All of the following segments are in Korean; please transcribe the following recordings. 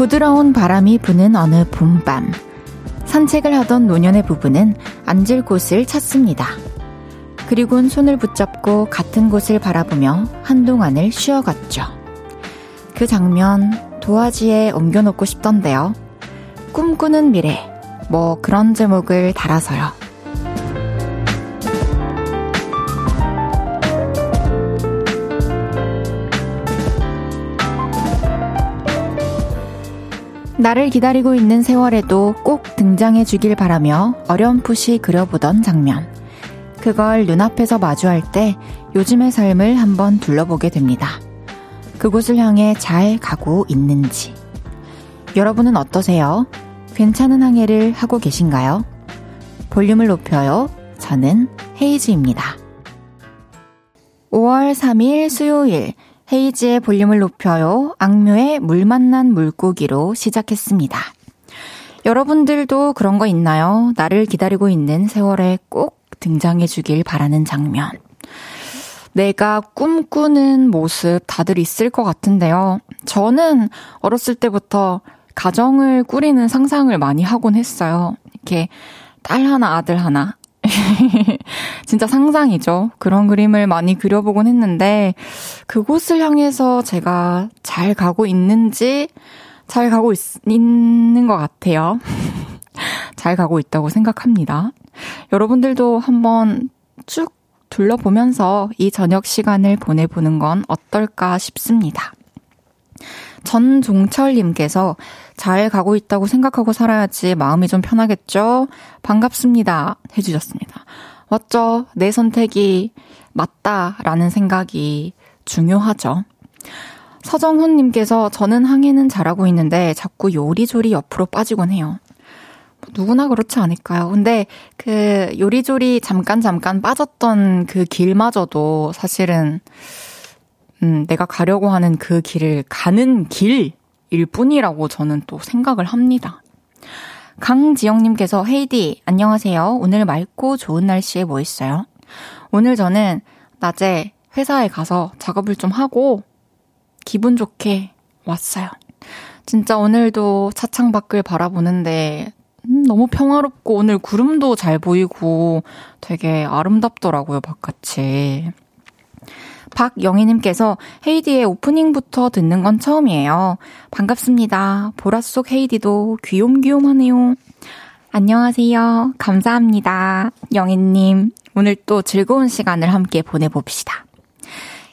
부드러운 바람이 부는 어느 봄밤, 산책을 하던 노년의 부부는 앉을 곳을 찾습니다. 그리곤 손을 붙잡고 같은 곳을 바라보며 한동안을 쉬어갔죠. 그 장면 도화지에 옮겨놓고 싶던데요. 꿈꾸는 미래, 뭐 그런 제목을 달아서요. 나를 기다리고 있는 세월에도 꼭 등장해 주길 바라며 어렴풋이 그려보던 장면. 그걸 눈앞에서 마주할 때 요즘의 삶을 한번 둘러보게 됩니다. 그곳을 향해 잘 가고 있는지. 여러분은 어떠세요? 괜찮은 항해를 하고 계신가요? 볼륨을 높여요. 저는 헤이즈입니다. 5월 3일 수요일. 헤이지의 볼륨을 높여요. 악뮤의 물 만난 물고기로 시작했습니다. 여러분들도 그런 거 있나요? 나를 기다리고 있는 세월에 꼭 등장해 주길 바라는 장면. 내가 꿈꾸는 모습 다들 있을 것 같은데요. 저는 어렸을 때부터 가정을 꾸리는 상상을 많이 하곤 했어요. 이렇게 딸 하나, 아들 하나. 진짜 상상이죠. 그런 그림을 많이 그려보곤 했는데 그곳을 향해서 제가 잘 가고 있는지 있는 것 같아요. 잘 가고 있다고 생각합니다. 여러분들도 한번 쭉 둘러보면서 이 저녁 시간을 보내보는 건 어떨까 싶습니다. 전종철님께서 잘 가고 있다고 생각하고 살아야지 마음이 좀 편하겠죠? 반갑습니다. 해주셨습니다. 맞죠? 내 선택이 맞다라는 생각이 중요하죠. 서정훈님께서 저는 항해는 잘하고 있는데 자꾸 요리조리 옆으로 빠지곤 해요. 누구나 그렇지 않을까요? 근데 그 요리조리 잠깐 빠졌던 그 길마저도 사실은 내가 가려고 하는 그 길을 가는 길일 뿐이라고 저는 또 생각을 합니다. 강지영님께서 헤이디 안녕하세요. 오늘 맑고 좋은 날씨에 뭐 있어요? 오늘 저는 낮에 회사에 가서 작업을 좀 하고 기분 좋게 왔어요. 진짜 오늘도 차창 밖을 바라보는데 너무 평화롭고 오늘 구름도 잘 보이고 되게 아름답더라고요, 바깥이. 박영희님께서 헤이디의 오프닝부터 듣는 건 처음이에요. 반갑습니다. 보라 속 헤이디도 귀욤귀욤하네요. 안녕하세요. 감사합니다. 영희님, 오늘 또 즐거운 시간을 함께 보내봅시다.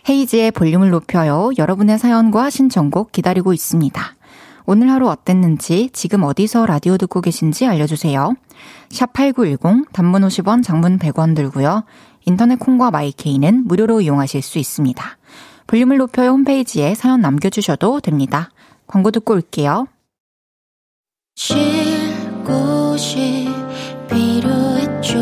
헤이지의 볼륨을 높여요. 여러분의 사연과 신청곡 기다리고 있습니다. 오늘 하루 어땠는지, 지금 어디서 라디오 듣고 계신지 알려주세요. 샵 8910, 단문 50원, 장문 100원 들고요. 인터넷 콩과 마이케이는 무료로 이용하실 수 있습니다. 볼륨을 높여요 홈페이지에 사연 남겨주셔도 됩니다. 광고 듣고 올게요. 쉴 곳이 필요했죠.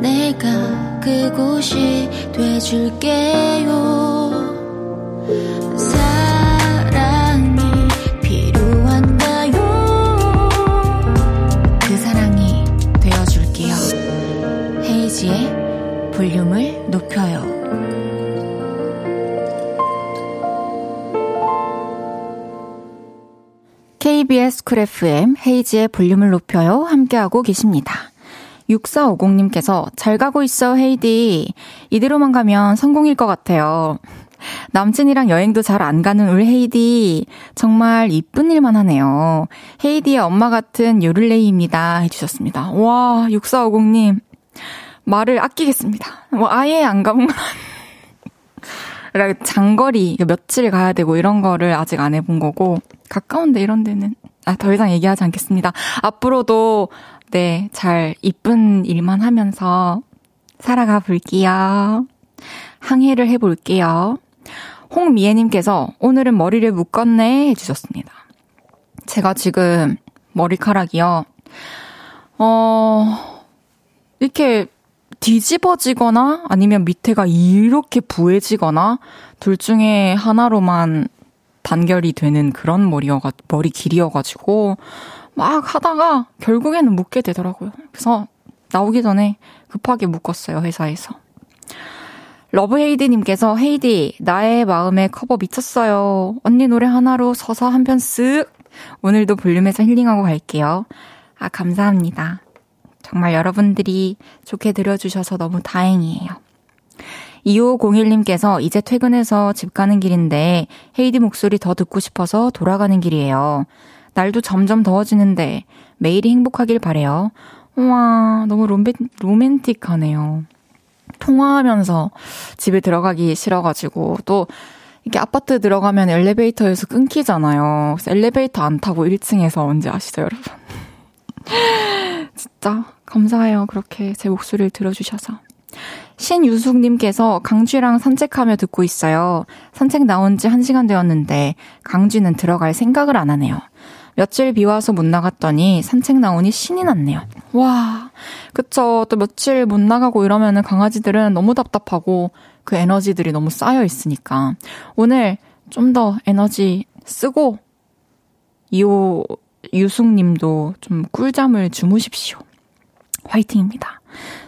내가 그곳이 돼줄게요. 사랑이 필요한가요? 그 사랑이 되어줄게요. 헤이지의 볼륨을 높여요. KBS School FM 헤이지의 볼륨을 높여요. 함께하고 계십니다. 6450님께서 잘 가고 있어 헤이디. 이대로만 가면 성공일 것 같아요. 남친이랑 여행도 잘 안 가는 울 헤이디. 정말 이쁜 일만 하네요. 헤이디의 엄마 같은 요를레이입니다. 해주셨습니다. 와, 6450님. 말을 아끼겠습니다. 뭐 아예 안 가면 장거리 며칠 가야 되고 이런 거를 아직 안 해본 거고 가까운데 이런 데는 더 이상 얘기하지 않겠습니다. 앞으로도 네, 잘 이쁜 일만 하면서 살아가 볼게요. 항해를 해볼게요. 홍미애님께서 오늘은 머리를 묶었네 해주셨습니다. 제가 지금 머리카락이요. 이렇게 뒤집어지거나 아니면 밑에가 이렇게 부해지거나 둘 중에 하나로만 단결이 되는 그런 머리 길이여가지고 막 하다가 결국에는 묶게 되더라고요. 그래서 나오기 전에 급하게 묶었어요, 회사에서. 러브헤이디님께서 헤이디 나의 마음의 커버 미쳤어요. 언니 노래 하나로 서서 한 편 쓱 오늘도 볼륨에서 힐링하고 갈게요. 아, 감사합니다. 정말 여러분들이 좋게 들어주셔서 너무 다행이에요. 2501님께서 이제 퇴근해서 집 가는 길인데 헤이디 목소리 더 듣고 싶어서 돌아가는 길이에요. 날도 점점 더워지는데 매일이 행복하길 바래요. 우와, 너무 로맨틱하네요. 통화하면서 집에 들어가기 싫어가지고, 또 이렇게 아파트 들어가면 엘리베이터에서 끊기잖아요. 그래서 엘리베이터 안 타고 1층에서 언제 아시죠, 여러분? 진짜 감사해요, 그렇게 제 목소리를 들어주셔서. 신유숙님께서 강쥐랑 산책하며 듣고 있어요. 산책 나온 지 1시간 되었는데 강쥐는 들어갈 생각을 안 하네요. 며칠 비와서 못 나갔더니 산책 나오니 신이 났네요. 와, 그쵸. 또 며칠 못 나가고 이러면은 강아지들은 너무 답답하고 그 에너지들이 너무 쌓여 있으니까. 오늘 좀 더 에너지 쓰고 이유숙님도 좀 꿀잠을 주무십시오. 화이팅입니다.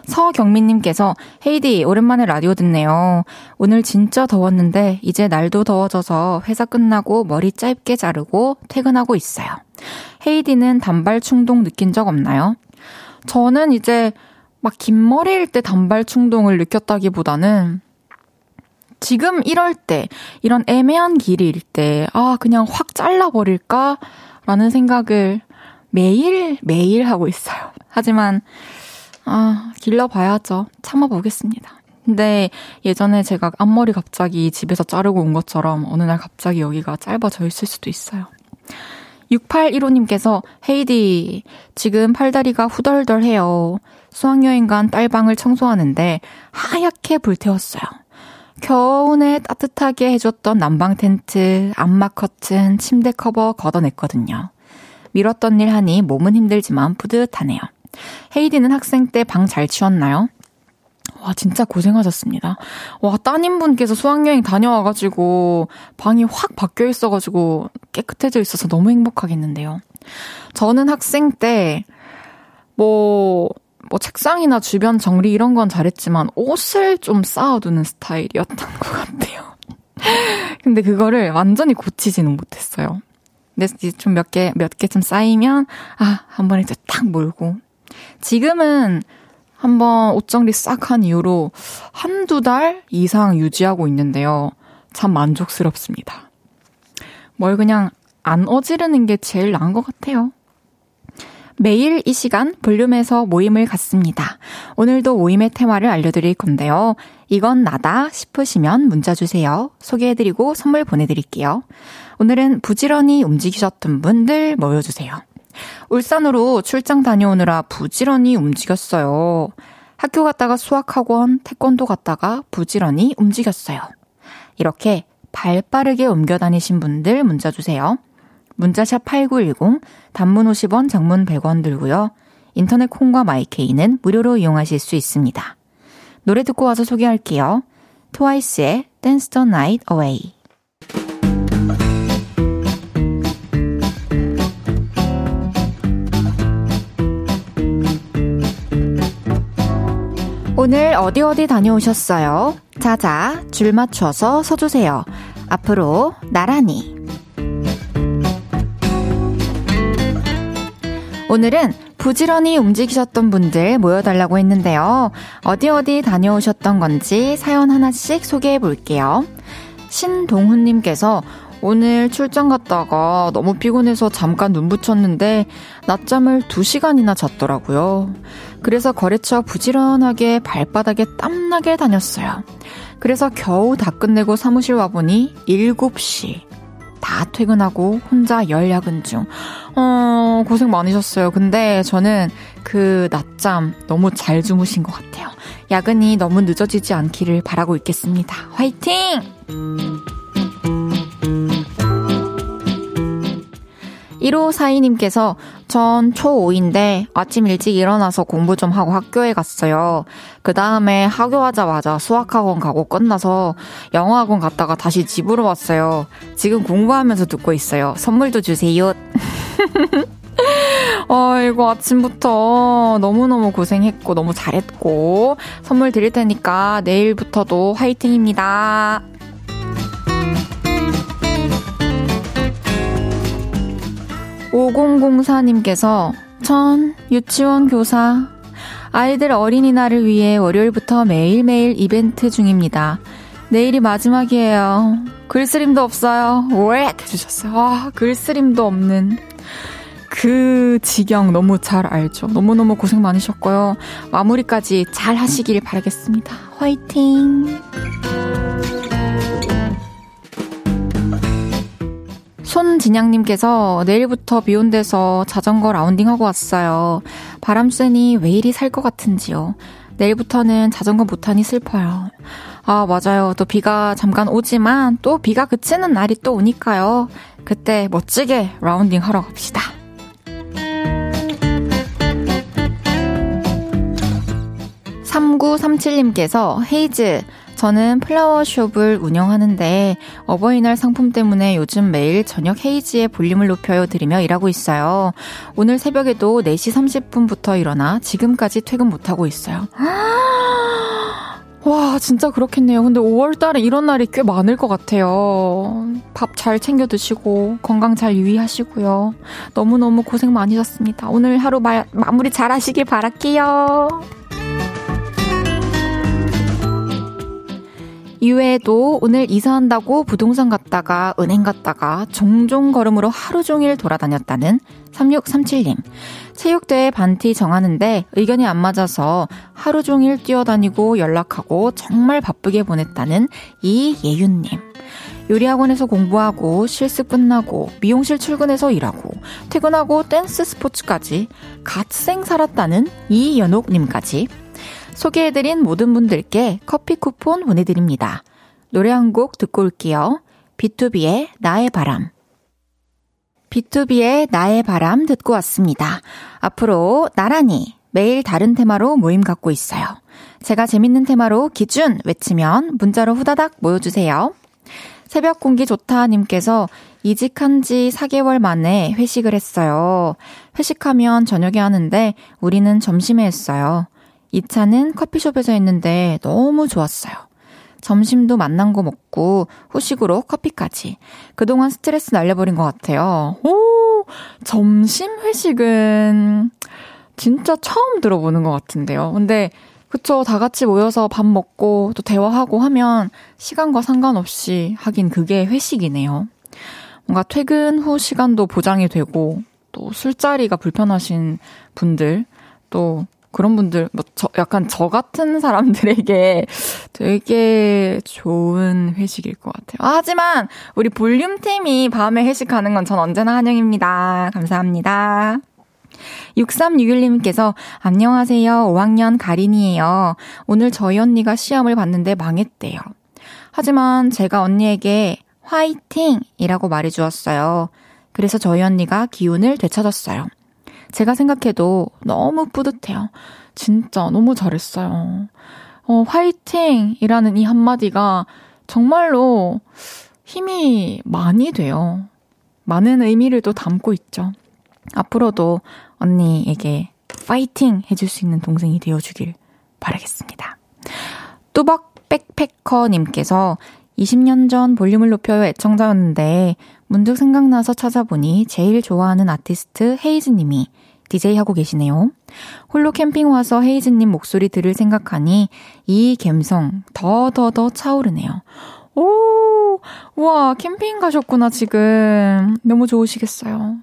서경민님께서 헤이디 오랜만에 라디오 듣네요. 오늘 진짜 더웠는데 이제 날도 더워져서 회사 끝나고 머리 짧게 자르고 퇴근하고 있어요. 헤이디는 단발 충동 느낀 적 없나요? 저는 이제 막 긴 머리일 때 단발 충동을 느꼈다기보다는 지금 이럴 때, 이런 애매한 길이일 때, 아, 그냥 확 잘라버릴까? 라는 생각을 매일 하고 있어요. 하지만 아, 길러봐야죠. 참아보겠습니다. 근데 예전에 제가 앞머리 갑자기 집에서 자르고 온 것처럼 어느 날 갑자기 여기가 짧아져 있을 수도 있어요. 6815님께서 헤이디, 지금 팔다리가 후덜덜해요. 수학여행 간 딸방을 청소하는데 하얗게 불태웠어요. 겨우내 따뜻하게 해줬던 난방 텐트, 안마 커튼, 침대 커버 걷어냈거든요. 미뤘던 일 하니 몸은 힘들지만 뿌듯하네요. 헤이디는 학생 때 방 잘 치웠나요? 와, 진짜 고생하셨습니다. 와, 따님분께서 수학여행 다녀와가지고 방이 확 바뀌어 있어가지고 깨끗해져 있어서 너무 행복하겠는데요. 저는 학생 때 뭐 책상이나 주변 정리 이런 건 잘했지만 옷을 좀 쌓아두는 스타일이었던 것 같아요. 근데 그거를 완전히 고치지는 못했어요. 근데 좀 몇 개 좀 쌓이면, 아, 한 번에 이제 딱 몰고. 지금은 한번 옷 정리 싹 한 이후로 한두 달 이상 유지하고 있는데요. 참 만족스럽습니다. 뭘 그냥 안 어지르는 게 제일 나은 것 같아요. 매일 이 시간 볼륨에서 모임을 갖습니다. 오늘도 모임의 테마를 알려드릴 건데요. 이건 나다 싶으시면 문자 주세요. 소개해드리고 선물 보내드릴게요. 오늘은 부지런히 움직이셨던 분들 모여주세요. 울산으로 출장 다녀오느라 부지런히 움직였어요. 학교 갔다가 수학학원, 태권도 갔다가 부지런히 움직였어요. 이렇게 발 빠르게 옮겨 다니신 분들 문자 주세요. 문자샵 8910, 단문 50원, 장문 100원 들고요. 인터넷 콩과 마이케이는 무료로 이용하실 수 있습니다. 노래 듣고 와서 소개할게요. 트와이스의 Dance the Night Away. 오늘 어디 다녀오셨어요? 자자, 줄 맞춰서 서주세요. 앞으로 나란히. 오늘은 부지런히 움직이셨던 분들 모여달라고 했는데요. 어디 다녀오셨던 건지 사연 하나씩 소개해 볼게요. 신동훈님께서 오늘 출장 갔다가 너무 피곤해서 잠깐 눈 붙였는데 낮잠을 2시간이나 잤더라고요. 그래서 거래처 부지런하게 발바닥에 땀나게 다녔어요. 그래서 겨우 다 끝내고 사무실 와보니 7시. 다 퇴근하고 혼자 열야근 중. 고생 많으셨어요. 근데 저는 그 낮잠 너무 잘 주무신 것 같아요. 야근이 너무 늦어지지 않기를 바라고 있겠습니다. 화이팅! 1542님께서 전 초5인데 아침 일찍 일어나서 공부 좀 하고 학교에 갔어요. 그 다음에 학교하자마자 수학학원 가고 끝나서 영어학원 갔다가 다시 집으로 왔어요. 지금 공부하면서 듣고 있어요. 선물도 주세요. 아이고, 아침부터 너무너무 고생했고 너무 잘했고 선물 드릴 테니까 내일부터도 화이팅입니다. 5004님께서 전 유치원 교사 아이들 어린이날을 위해 월요일부터 매일매일 이벤트 중입니다. 내일이 마지막이에요. 글쓰림도 없어요. 오엑 해주셨어요. 아, 글쓰림도 없는 그 지경 너무 잘 알죠. 너무너무 고생 많으셨고요. 마무리까지 잘 하시길 바라겠습니다. 화이팅! 손진양님께서 내일부터 비온대서 자전거 라운딩하고 왔어요. 바람 쐬니 왜 이리 살 것 같은지요. 내일부터는 자전거 못하니 슬퍼요. 아 맞아요. 또 비가 잠깐 오지만 또 비가 그치는 날이 또 오니까요. 그때 멋지게 라운딩 하러 갑시다. 3937님께서 헤이즈 저는 플라워숍을 운영하는데 어버이날 상품 때문에 요즘 매일 저녁 헤이지의 볼륨을 높여요 드리며 일하고 있어요. 오늘 새벽에도 4시 30분부터 일어나 지금까지 퇴근 못하고 있어요. 와 진짜 그렇겠네요. 근데 5월달에 이런 날이 꽤 많을 것 같아요. 밥 잘 챙겨 드시고 건강 잘 유의하시고요. 너무너무 고생 많으셨습니다. 오늘 하루 마무리 잘 하시길 바랄게요. 이외에도 오늘 이사한다고 부동산 갔다가 은행 갔다가 종종 걸음으로 하루 종일 돌아다녔다는 3637님. 체육대회 반티 정하는데 의견이 안 맞아서 하루 종일 뛰어다니고 연락하고 정말 바쁘게 보냈다는 이예윤님. 요리학원에서 공부하고 실습 끝나고 미용실 출근해서 일하고 퇴근하고 댄스 스포츠까지 갓생 살았다는 이연옥님까지. 소개해드린 모든 분들께 커피 쿠폰 보내드립니다. 노래 한 곡 듣고 올게요. B2B의 나의 바람. B2B의 나의 바람 듣고 왔습니다. 앞으로 나란히 매일 다른 테마로 모임 갖고 있어요. 제가 재밌는 테마로 기준 외치면 문자로 후다닥 모여주세요. 새벽 공기 좋다 님께서 이직한 지 4개월 만에 회식을 했어요. 회식하면 저녁에 하는데 우리는 점심에 했어요. 2차는 커피숍에서 했는데 너무 좋았어요. 점심도 만난 거 먹고 후식으로 커피까지. 그동안 스트레스 날려버린 것 같아요. 오, 점심 회식은 진짜 처음 들어보는 것 같은데요. 근데 그쵸, 다 같이 모여서 밥 먹고 또 대화하고 하면 시간과 상관없이 하긴 그게 회식이네요. 뭔가 퇴근 후 시간도 보장이 되고 또 술자리가 불편하신 분들 또 그런 분들, 뭐, 약간 저 같은 사람들에게 되게 좋은 회식일 것 같아요. 아, 하지만, 우리 볼륨팀이 밤에 회식하는 건 전 언제나 환영입니다. 감사합니다. 6361님께서, 안녕하세요. 5학년 가린이에요. 오늘 저희 언니가 시험을 봤는데 망했대요. 하지만 제가 언니에게 화이팅! 이라고 말해주었어요. 그래서 저희 언니가 기운을 되찾았어요. 제가 생각해도 너무 뿌듯해요. 진짜 너무 잘했어요. 화이팅이라는 이 한마디가 정말로 힘이 많이 돼요. 많은 의미를 또 담고 있죠. 앞으로도 언니에게 파이팅 해줄 수 있는 동생이 되어주길 바라겠습니다. 뚜벅 백패커님께서 20년 전 볼륨을 높여요 애청자였는데 문득 생각나서 찾아보니 제일 좋아하는 아티스트 헤이즈님이 DJ하고 계시네요. 홀로 캠핑 와서 헤이즈님 목소리 들을 생각하니 이 감성 더 차오르네요. 오, 우와 캠핑 가셨구나 지금. 너무 좋으시겠어요.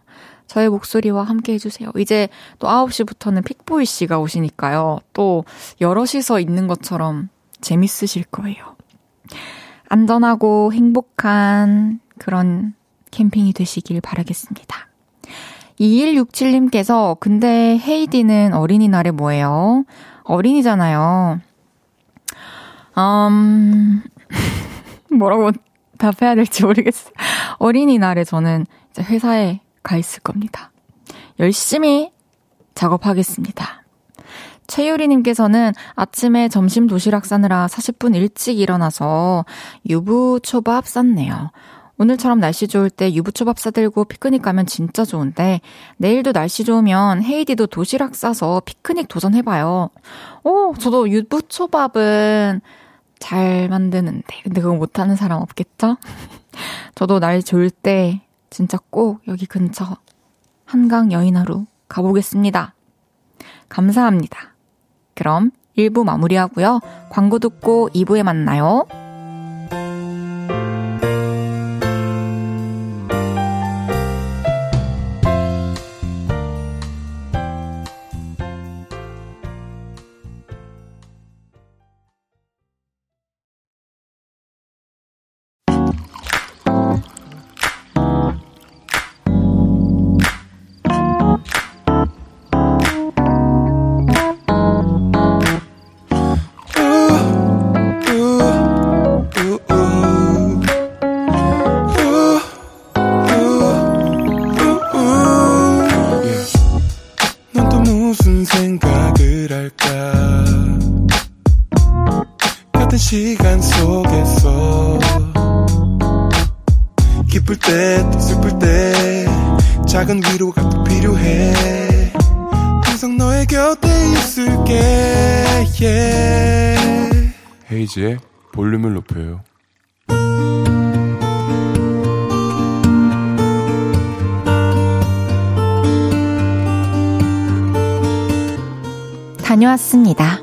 저의 목소리와 함께 해주세요. 이제 또 9시부터는 픽보이 씨가 오시니까요. 또 여럿이서 있는 것처럼 재밌으실 거예요. 안전하고 행복한 그런 캠핑이 되시길 바라겠습니다. 2167님께서 근데 헤이디는 어린이날에 뭐예요? 어린이잖아요. 뭐라고 답해야 될지 모르겠어요. 어린이날에 저는 이제 회사에 가 있을 겁니다. 열심히 작업하겠습니다. 최유리님께서는 아침에 점심 도시락 싸느라 40분 일찍 일어나서 유부초밥 쌌네요. 오늘처럼 날씨 좋을 때 유부초밥 싸들고 피크닉 가면 진짜 좋은데 내일도 날씨 좋으면 헤이디도 도시락 싸서 피크닉 도전해봐요. 오, 저도 유부초밥은 잘 만드는데 근데 그거 못하는 사람 없겠죠? 저도 날 좋을 때 진짜 꼭 여기 근처 한강 여인하루 가보겠습니다. 감사합니다. 그럼 1부 마무리하고요. 광고 듣고 2부에 만나요. 헤이즈의 볼륨을 높여요. 다녀왔습니다.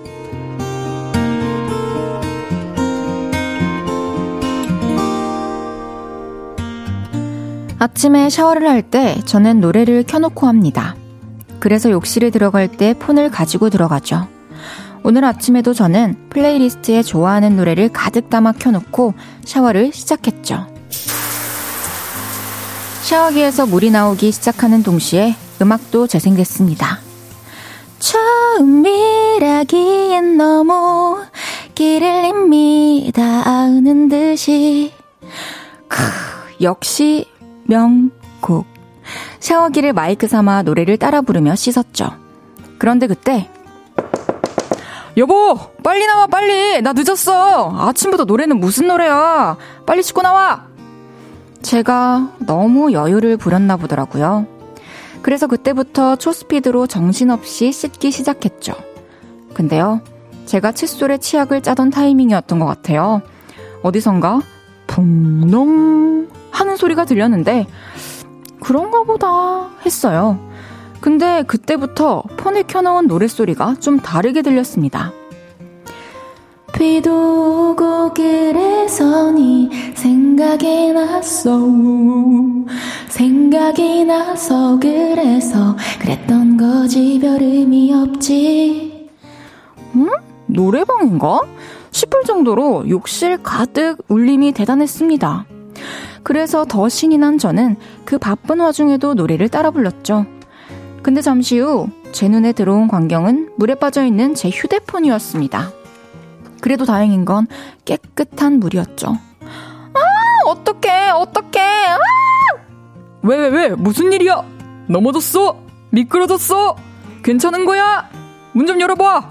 아침에 샤워를 할 때 저는 노래를 켜놓고 합니다. 그래서 욕실에 들어갈 때 폰을 가지고 들어가죠. 오늘 아침에도 저는 플레이리스트에 좋아하는 노래를 가득 담아 켜놓고 샤워를 시작했죠. 샤워기에서 물이 나오기 시작하는 동시에 음악도 재생됐습니다. 처음이라기엔 너무 길을 이미 다 아는 듯이. 역시 명곡. 샤워기를 마이크 삼아 노래를 따라 부르며 씻었죠. 그런데 그때 여보, 빨리 나와, 빨리. 나 늦었어. 아침부터 노래는 무슨 노래야. 빨리 씻고 나와. 제가 너무 여유를 부렸나 보더라고요. 그래서 그때부터 초스피드로 정신없이 씻기 시작했죠. 근데요, 제가 칫솔에 치약을 짜던 타이밍이었던 것 같아요. 어디선가 붕농 하는 소리가 들렸는데 그런가 보다 했어요. 근데 그때부터 폰에 켜놓은 노랫소리가 좀 다르게 들렸습니다. 비도 오고 그래서 네 생각이 났어. 생각이 나서 그래서 그랬던 거지 별 의미 없지. 응? 노래방인가? 싶을 정도로 욕실 가득 울림이 대단했습니다. 그래서 더 신이 난 저는 그 바쁜 와중에도 노래를 따라 불렀죠. 근데 잠시 후 제 눈에 들어온 광경은 물에 빠져있는 제 휴대폰이었습니다. 그래도 다행인 건 깨끗한 물이었죠. 아, 어떡해. 아! 왜, 무슨 일이야? 넘어졌어? 미끄러졌어? 괜찮은 거야? 문 좀 열어봐.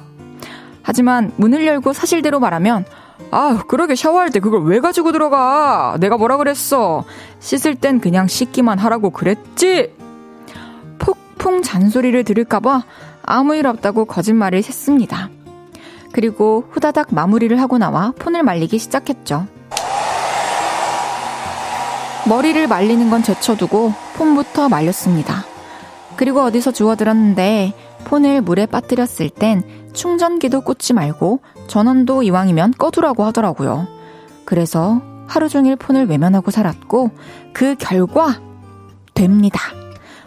하지만 문을 열고 사실대로 말하면, 아, 그러게 샤워할 때 그걸 왜 가지고 들어가? 내가 뭐라 그랬어? 씻을 땐 그냥 씻기만 하라고 그랬지? 폭풍 잔소리를 들을까봐 아무 일 없다고 거짓말을 했습니다. 그리고 후다닥 마무리를 하고 나와 폰을 말리기 시작했죠. 머리를 말리는 건 제쳐두고 폰부터 말렸습니다. 그리고 어디서 주워들었는데 폰을 물에 빠뜨렸을 땐 충전기도 꽂지 말고 전원도 이왕이면 꺼두라고 하더라고요. 그래서 하루 종일 폰을 외면하고 살았고 그 결과 됩니다.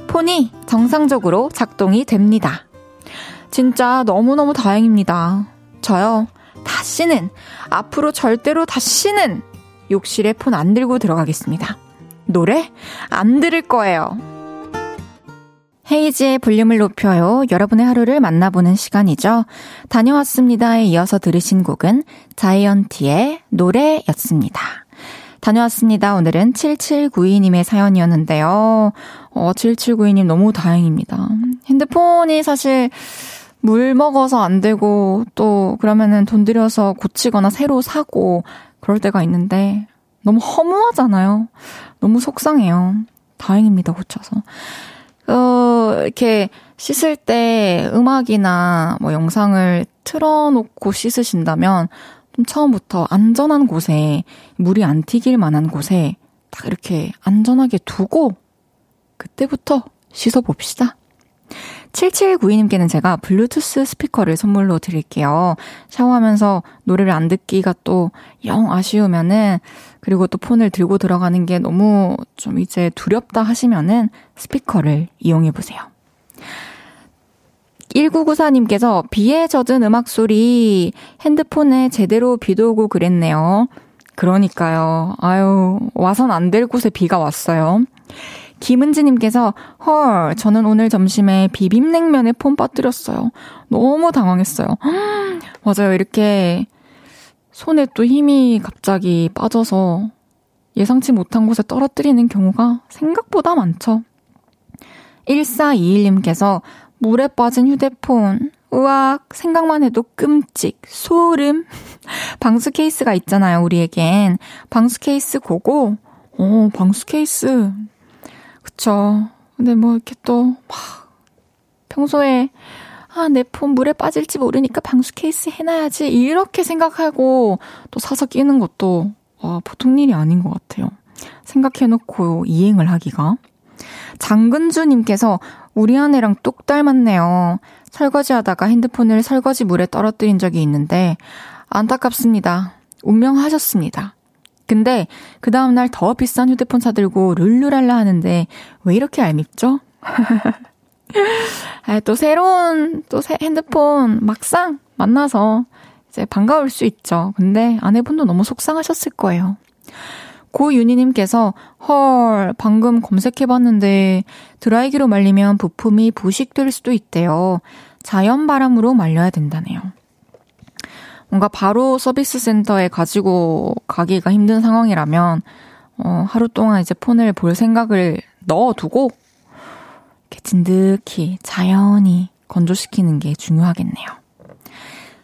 폰이 정상적으로 작동이 됩니다. 진짜 너무너무 다행입니다. 저요, 다시는, 앞으로 절대로 다시는 욕실에 폰 안 들고 들어가겠습니다. 노래 안 들을 거예요. 헤이즈의 볼륨을 높여요. 여러분의 하루를 만나보는 시간이죠. 다녀왔습니다에 이어서 들으신 곡은 자이언티의 노래였습니다. 다녀왔습니다. 오늘은 7792님의 사연이었는데요. 7792님 너무 다행입니다. 핸드폰이 사실 물 먹어서 안 되고 또 그러면은 돈 들여서 고치거나 새로 사고 그럴 때가 있는데 너무 허무하잖아요. 너무 속상해요. 다행입니다. 고쳐서. 이렇게 씻을 때 음악이나 뭐 영상을 틀어놓고 씻으신다면 처음부터 안전한 곳에, 물이 안 튀길 만한 곳에 딱 이렇게 안전하게 두고 그때부터 씻어봅시다. 7792님께는 제가 블루투스 스피커를 선물로 드릴게요. 샤워하면서 노래를 안 듣기가 또 영 아쉬우면은, 그리고 또 폰을 들고 들어가는 게 너무 좀 이제 두렵다 하시면은 스피커를 이용해보세요. 1994님께서 비에 젖은 음악 소리, 핸드폰에 제대로 비도 오고 그랬네요. 그러니까요. 아유, 와선 안 될 곳에 비가 왔어요. 김은지님께서 헐, 저는 오늘 점심에 비빔냉면에 폰 빠뜨렸어요. 너무 당황했어요. 맞아요. 이렇게 손에 또 힘이 갑자기 빠져서 예상치 못한 곳에 떨어뜨리는 경우가 생각보다 많죠. 1421님께서 물에 빠진 휴대폰, 으악, 생각만 해도 끔찍, 소름. 방수 케이스가 있잖아요, 우리에겐. 방수 케이스 고고, 방수 케이스. 그쵸. 근데 뭐 이렇게 또 막 평소에 아, 내 폰 물에 빠질지 모르니까 방수 케이스 해놔야지, 이렇게 생각하고 또 사서 끼는 것도 보통 일이 아닌 것 같아요. 생각해놓고 이행을 하기가. 장근주님께서 우리 아내랑 똑 닮았네요. 설거지하다가 핸드폰을 설거지물에 떨어뜨린 적이 있는데 안타깝습니다. 운명하셨습니다. 근데 그 다음날 더 비싼 휴대폰 사들고 룰루랄라 하는데 왜 이렇게 얄밉죠? 아, 또 새로운 또 핸드폰 막상 만나서 이제 반가울 수 있죠. 근데 아내분도 너무 속상하셨을 거예요. 고윤희님께서 헐, 방금 검색해봤는데 드라이기로 말리면 부품이 부식될 수도 있대요. 자연바람으로 말려야 된다네요. 뭔가 바로 서비스 센터에 가지고 가기가 힘든 상황이라면 하루 동안 이제 폰을 볼 생각을 넣어두고 이렇게 진득히 자연히 건조시키는 게 중요하겠네요.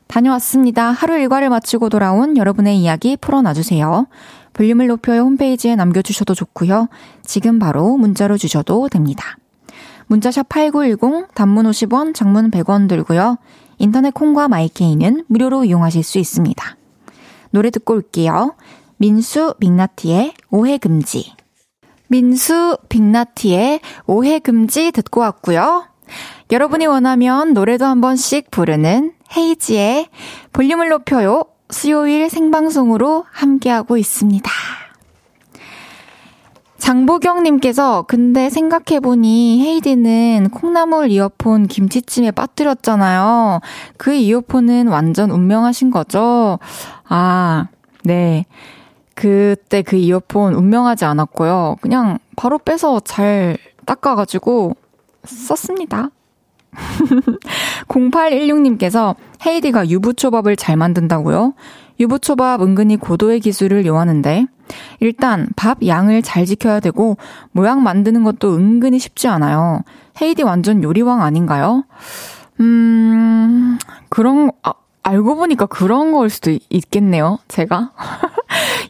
다녀왔습니다. 하루 일과를 마치고 돌아온 여러분의 이야기 풀어놔주세요. 볼륨을 높여요 홈페이지에 남겨주셔도 좋고요. 지금 바로 문자로 주셔도 됩니다. 문자샵 8910, 단문 50원, 장문 100원 들고요. 인터넷 콩과 마이케이는 무료로 이용하실 수 있습니다. 노래 듣고 올게요. 민수 빅나티의 오해금지. 민수 빅나티의 오해금지 듣고 왔고요. 여러분이 원하면 노래도 한 번씩 부르는 헤이지의 볼륨을 높여요. 수요일 생방송으로 함께하고 있습니다. 장보경님께서 근데 생각해보니 헤이디는 콩나물 이어폰 김치찜에 빠뜨렸잖아요. 그 이어폰은 완전 운명하신 거죠? 아, 네. 그때 그 이어폰 운명하지 않았고요. 그냥 바로 빼서 잘 닦아가지고 썼습니다. 0816님께서 헤이디가 유부초밥을 잘 만든다고요? 유부초밥 은근히 고도의 기술을 요하는데 일단 밥 양을 잘 지켜야 되고 모양 만드는 것도 은근히 쉽지 않아요. 헤이디 완전 요리왕 아닌가요? 알고 보니까 그런 거일 수도 있겠네요, 제가.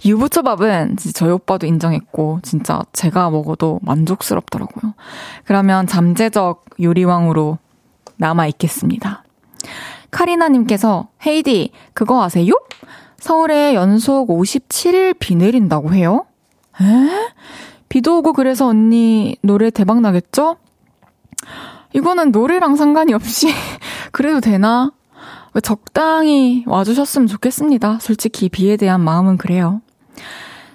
유부초밥은 진짜 저희 오빠도 인정했고 진짜 제가 먹어도 만족스럽더라고요. 그러면 잠재적 요리왕으로 남아있겠습니다. 카리나님께서 헤이디 그거 아세요? 서울에 연속 57일 비 내린다고 해요? 에? 비도 오고 그래서 언니 노래 대박 나겠죠? 이거는 노래랑 상관이 없이 그래도 되나? 적당히 와주셨으면 좋겠습니다. 솔직히 비에 대한 마음은 그래요.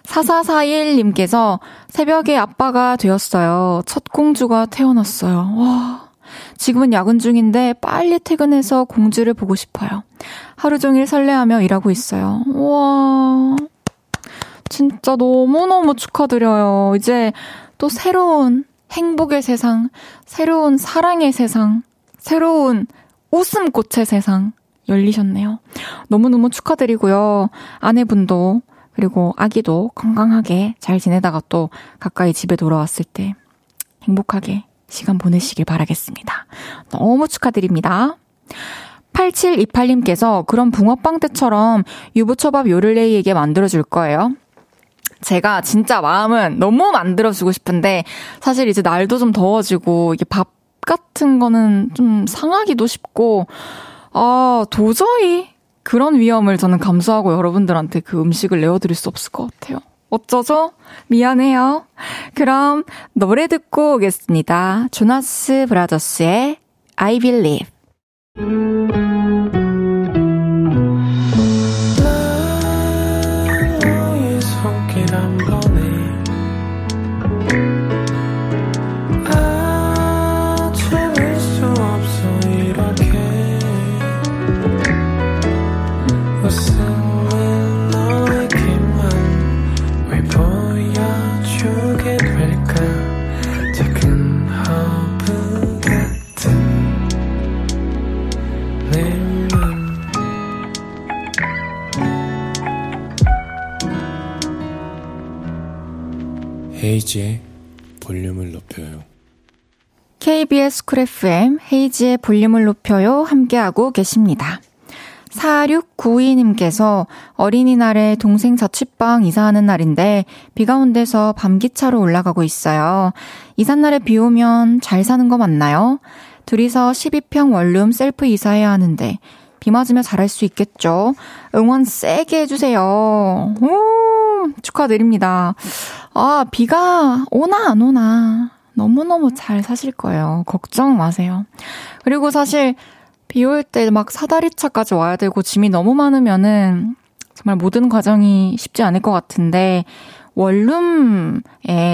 4441님께서 새벽에 아빠가 되었어요. 첫 공주가 태어났어요. 와, 지금은 야근 중인데 빨리 퇴근해서 공주를 보고 싶어요. 하루 종일 설레하며 일하고 있어요. 와, 진짜 너무너무 축하드려요. 이제 또 새로운 행복의 세상, 새로운 사랑의 세상, 새로운 웃음꽃의 세상 열리셨네요. 너무너무 축하드리고요. 아내분도 그리고 아기도 건강하게 잘 지내다가 또 가까이 집에 돌아왔을 때 행복하게 시간 보내시길 바라겠습니다. 너무 축하드립니다. 8728님께서 그럼 붕어빵 때처럼 유부초밥 요를레이에게 만들어줄 거예요? 제가 진짜 마음은 너무 만들어주고 싶은데 사실 이제 날도 좀 더워지고 이게 밥 같은 거는 좀 상하기도 쉽고 도저히 그런 위험을 저는 감수하고 여러분들한테 그 음식을 내어드릴 수 없을 것 같아요. 없어서 미안해요. 그럼 노래 듣고 오겠습니다. 조나스 브라더스의 I Believe. 헤이지의 볼륨을 높여요. KBS School FM 헤이지의 볼륨을 높여요 함께하고 계십니다. 4692님께서 어린이날에 동생 자취방 이사하는 날인데 비가 온 데서 밤기차로 올라가고 있어요. 이삿날에 비 오면 잘 사는 거 맞나요? 둘이서 12평 원룸 셀프 이사해야 하는데 비 맞으면 잘할 수 있겠죠? 응원 세게 해주세요. 축하드립니다. 아, 비가 오나 안 오나 너무너무 잘 사실 거예요. 걱정 마세요. 그리고 사실 비 올 때 막 사다리차까지 와야 되고 짐이 너무 많으면은 정말 모든 과정이 쉽지 않을 것 같은데 원룸에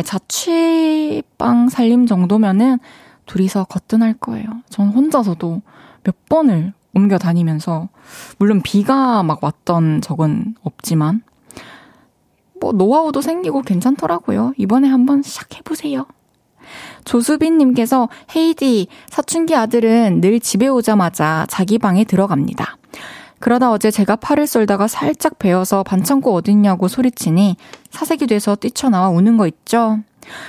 자취방 살림 정도면은 둘이서 거뜬할 거예요. 전 혼자서도 몇 번을 옮겨 다니면서 물론 비가 막 왔던 적은 없지만 뭐 노하우도 생기고 괜찮더라고요. 이번에 한번 샥 해보세요. 조수빈님께서 헤이디, 사춘기 아들은 늘 집에 오자마자 자기 방에 들어갑니다. 그러다 어제 제가 팔을 쏠다가 살짝 베어서 반창고 어딨냐고 소리치니 사색이 돼서 뛰쳐나와 우는 거 있죠.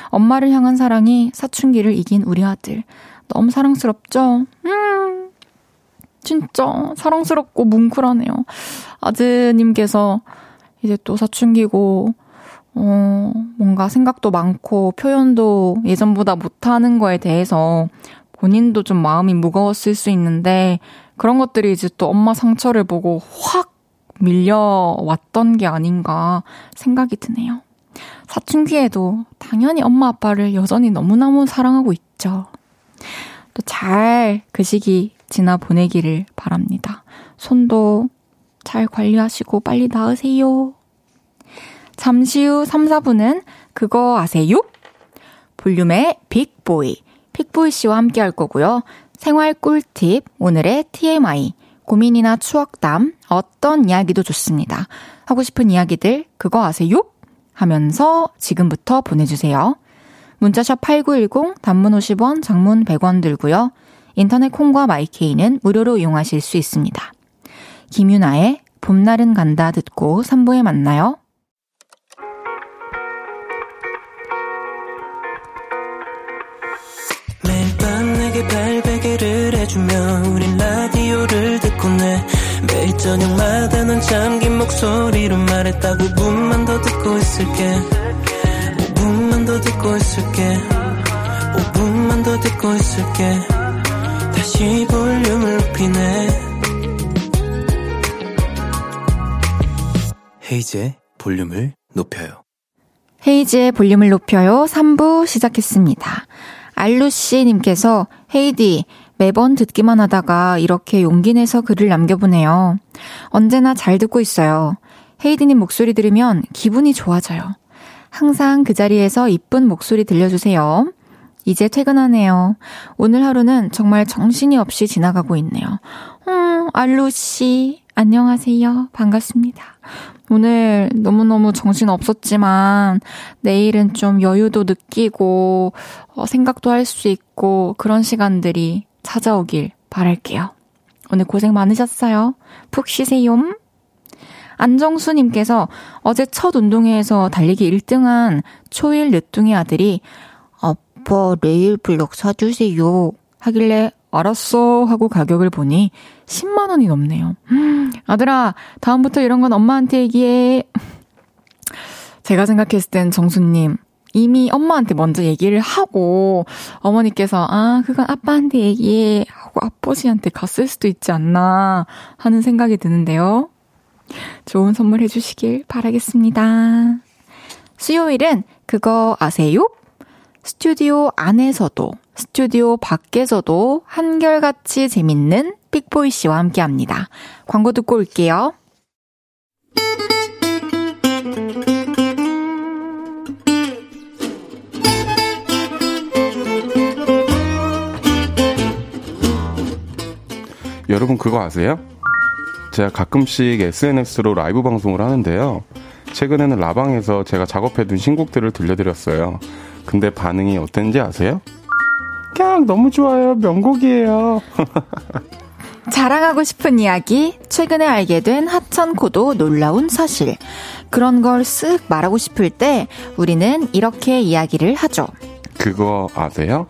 엄마를 향한 사랑이 사춘기를 이긴 우리 아들. 너무 사랑스럽죠? 진짜 사랑스럽고 뭉클하네요. 아드님께서 이제 또 사춘기고 뭔가 생각도 많고 표현도 예전보다 못하는 거에 대해서 본인도 좀 마음이 무거웠을 수 있는데 그런 것들이 이제 또 엄마 상처를 보고 확 밀려왔던 게 아닌가 생각이 드네요. 사춘기에도 당연히 엄마 아빠를 여전히 너무너무 사랑하고 있죠. 또 잘 그 시기 지나 보내기를 바랍니다. 손도 잘 관리하시고 빨리 나으세요. 잠시 후 3, 4분은 그거 아세요? 볼륨의 픽보이, 픽보이 씨와 함께 할 거고요. 생활 꿀팁, 오늘의 TMI, 고민이나 추억담, 어떤 이야기도 좋습니다. 하고 싶은 이야기들 그거 아세요? 하면서 지금부터 보내주세요. 문자샵 8910, 단문 50원, 장문 100원 들고요. 인터넷 콩과 마이케이는 무료로 이용하실 수 있습니다. 김윤아의 봄날은 간다 듣고 3부에 만나요. 매일 밤 내게 발베개를 해주며 우린 라디오를 듣고 내 매일 저녁마다 넌 잠긴 목소리로 말했다. 5분만 더 듣고 있을게. 5분만 더 듣고 있을게. 5분만 더 듣고 있을게. 다시 볼륨을 높이네. 헤이즈의 볼륨을 높여요. 헤이즈의 볼륨을 높여요. 3부 시작했습니다. 알루씨 님께서 헤이디, 매번 듣기만 하다가 이렇게 용기 내서 글을 남겨보네요. 언제나 잘 듣고 있어요. 헤이디님 목소리 들으면 기분이 좋아져요. 항상 그 자리에서 이쁜 목소리 들려주세요. 이제 퇴근하네요. 오늘 하루는 정말 정신이 없이 지나가고 있네요. 알루씨 안녕하세요. 반갑습니다. 오늘 너무너무 정신 없었지만 내일은 좀 여유도 느끼고 생각도 할 수 있고 그런 시간들이 찾아오길 바랄게요. 오늘 고생 많으셨어요. 푹 쉬세요. 안정수님께서 어제 첫 운동회에서 달리기 1등한 초일 늦둥이 아들이 아빠 레일 블록 사주세요 하길래 알았어 하고 가격을 보니 10만 원이 넘네요. 아들아, 다음부터 이런 건 엄마한테 얘기해. 제가 생각했을 땐 정수님 이미 엄마한테 먼저 얘기를 하고 어머니께서 아 그건 아빠한테 얘기해 하고 아버지한테 갔을 수도 있지 않나 하는 생각이 드는데요. 좋은 선물 해주시길 바라겠습니다. 수요일은 그거 아세요? 스튜디오 안에서도 스튜디오 밖에서도 한결같이 재밌는 픽보이 씨와 함께합니다. 광고 듣고 올게요. 여러분 그거 아세요? 제가 가끔씩 SNS로 라이브 방송을 하는데요. 최근에는 라방에서 제가 작업해둔 신곡들을 들려드렸어요. 근데 반응이 어땠는지 아세요? 그냥 너무 좋아요. 명곡이에요. 자랑하고 싶은 이야기, 최근에 알게 된 하찮고도 놀라운 사실. 그런 걸 쓱 말하고 싶을 때 우리는 이렇게 이야기를 하죠. 그거 아세요?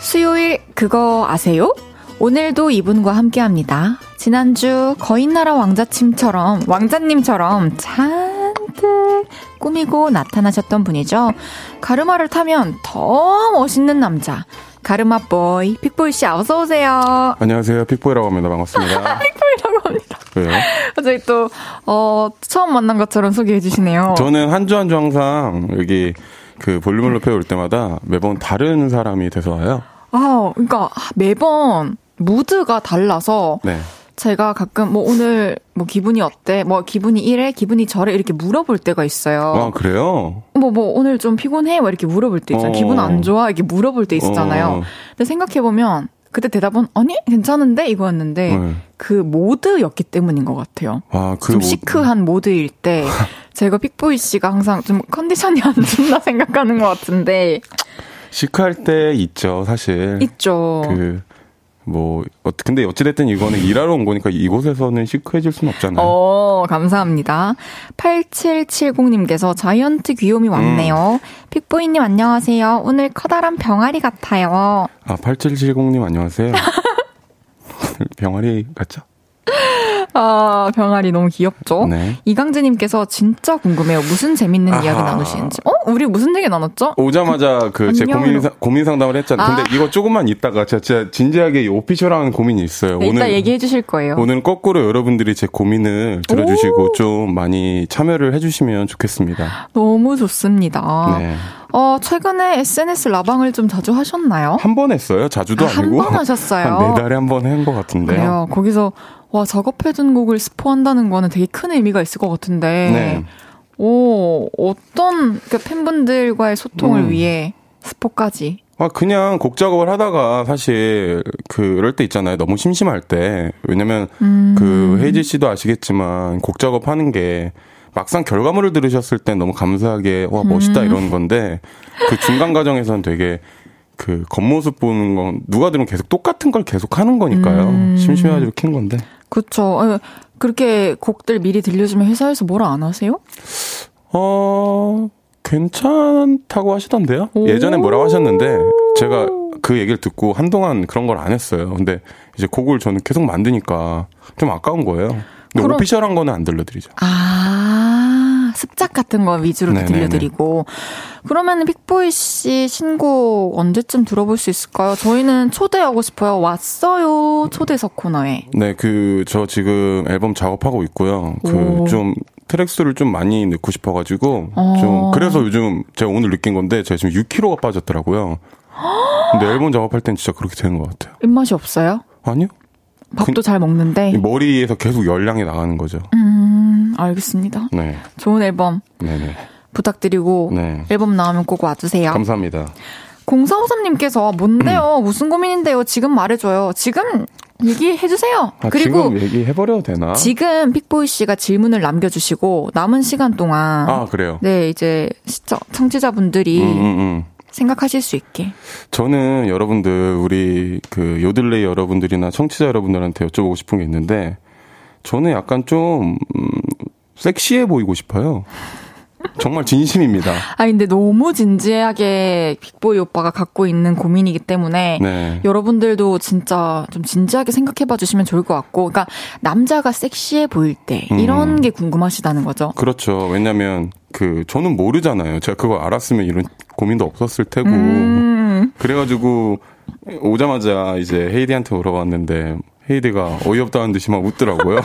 수요일 그거 아세요? 오늘도 이분과 함께합니다. 지난주 거인나라 왕자님처럼 잔뜩 꾸미고 나타나셨던 분이죠. 가르마를 타면 더 멋있는 남자, 가르마보이 픽보이 씨 어서 오세요. 안녕하세요, 픽보이라고 합니다. 반갑습니다. 픽보이라고 합니다. 왜요? 저희 또 처음 만난 것처럼 소개해 주시네요. 저는 한 주 항상 여기 그 볼륨을 높여 올 때마다 매번 다른 사람이 돼서 와요. 아, 그러니까 매번 무드가 달라서 네. 제가 가끔 오늘 기분이 어때? 기분이 이래? 기분이 저래? 이렇게 물어볼 때가 있어요. 아, 그래요? 오늘 좀 피곤해? 이렇게 물어볼 때 있잖아요. 기분 안 좋아? 이렇게 물어볼 때 있었잖아요. 근데 생각해보면 그때 대답은 아니? 괜찮은데? 이거였는데 그 모드였기 때문인 것 같아요. 아, 좀 시크한 모드일 때 제가 픽보이 씨가 항상 좀 컨디션이 안 좋나 생각하는 것 같은데 시크할 때 있죠, 사실. 있죠. 근데 어찌됐든 이거는 일하러 온 거니까 이곳에서는 시크해질 수는 없잖아요. 감사합니다. 8770님께서 자이언트 귀요미 왔네요. 픽보이님 안녕하세요. 오늘 커다란 병아리 같아요. 아, 8770님 안녕하세요. 병아리 같죠? 아, 병아리 너무 귀엽죠? 네. 이강재님께서 진짜 궁금해요. 무슨 재밌는 이야기 나누시는지. 우리 무슨 얘기 나눴죠? 오자마자 제 고민 상담을 했잖아요. 근데 이거 조금만 있다가 제가 진짜 진지하게 오피셜한 고민이 있어요. 네, 오늘 이따 얘기해 주실 거예요. 오늘 거꾸로 여러분들이 제 고민을 들어주시고 좀 많이 참여를 해주시면 좋겠습니다. 너무 좋습니다. 네. 최근에 SNS 라방을 좀 자주 하셨나요? 한 번 했어요. 자주도 아니고. 한 번 하셨어요. 한 4달에 한 번 한 것 같은데요. 그래요. 거기서 작업해둔 곡을 스포한다는 거는 되게 큰 의미가 있을 것 같은데 네. 어떤 팬분들과의 소통을 위해 스포까지? 그냥 곡 작업을 하다가 사실 그럴 때 있잖아요. 너무 심심할 때. 왜냐면 헤이즈 씨도 아시겠지만 곡 작업하는 게 막상 결과물을 들으셨을 땐 너무 감사하게 와 멋있다 이런 건데 그 중간 과정에서는 되게 그 겉모습 보는 건 누가 들으면 계속 똑같은 걸 계속 하는 거니까요. 심심해가지고 킨 건데. 그렇죠. 그렇게 곡들 미리 들려주면 회사에서 뭐라 안 하세요? 괜찮다고 하시던데요. 예전에 뭐라고 하셨는데 제가 그 얘기를 듣고 한동안 그런 걸 안 했어요. 근데 이제 곡을 저는 계속 만드니까 좀 아까운 거예요. 근데 오피셜한 거는 안 들려드리죠. 습작 같은 거 위주로 들려드리고. 그러면 픽보이 씨 신곡 언제쯤 들어볼 수 있을까요? 저희는 초대하고 싶어요. 왔어요 초대석 코너에. 네, 저 지금 앨범 작업하고 있고요. 좀 트랙 수를 좀 많이 넣고 싶어가지고 좀 그래서 요즘 제가 오늘 느낀 건데 제가 지금 6kg가 빠졌더라고요. 근데 앨범 작업할 땐 진짜 그렇게 되는 것 같아요. 입맛이 없어요? 아니요. 밥도 잘 먹는데 머리에서 계속 열량이 나가는 거죠. 알겠습니다. 네. 좋은 앨범 부탁드리고 앨범 나오면 꼭 와주세요. 감사합니다. 0453님께서 뭔데요? 무슨 고민인데요? 지금 말해줘요. 지금 얘기해주세요. 그리고 지금 얘기해버려도 되나? 지금 픽보이 씨가 질문을 남겨주시고 남은 시간 동안 그래요? 네, 이제 청취자분들이 생각하실 수 있게. 저는 여러분들 우리 그 요들레이 여러분들이나 청취자 여러분들한테 여쭤보고 싶은 게 있는데 저는 약간 좀 섹시해 보이고 싶어요. 정말 진심입니다. 근데 너무 진지하게 빅보이 오빠가 갖고 있는 고민이기 때문에 여러분들도 진짜 좀 진지하게 생각해봐 주시면 좋을 것 같고, 그러니까 남자가 섹시해 보일 때 이런 게 궁금하시다는 거죠. 그렇죠. 왜냐하면 저는 모르잖아요. 제가 그걸 알았으면 이런 고민도 없었을 테고. 그래가지고 오자마자 이제 헤이디한테 물어봤는데 헤이디가 어이없다는 듯이 막 웃더라고요.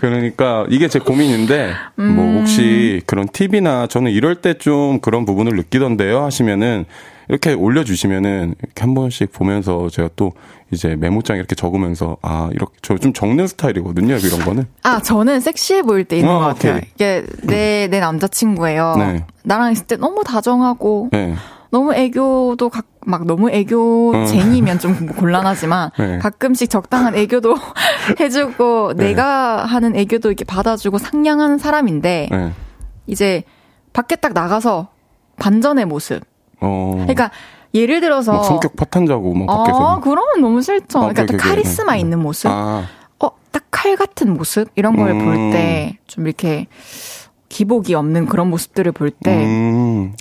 그러니까 이게 제 고민인데 뭐 혹시 그런 팁이나 저는 이럴 때 좀 그런 부분을 느끼던데요 하시면은 이렇게 올려주시면은 이렇게 한 번씩 보면서 제가 또 이제 메모장에 이렇게 적으면서 아 이렇게 저 좀 적는 스타일이거든요 이런 거는. 아 저는 섹시해 보일 때 있는 것 같아요. 오케이. 이게 내 남자친구예요. 네. 나랑 있을 때 너무 다정하고. 네. 너무 애교도 막 너무 애교쟁이면 좀 곤란하지만 네. 가끔씩 적당한 애교도 해주고 네. 내가 하는 애교도 이렇게 받아주고 상냥한 사람인데 네. 이제 밖에 딱 나가서 반전의 모습. 그러니까 예를 들어서 막 성격 파탄자고 막 밖에서. 그러면 너무 싫죠. 그러니까 또 카리스마 있는 모습. 딱 칼 같은 모습 이런 걸 볼 때 좀 이렇게. 기복이 없는 그런 모습들을 볼 때.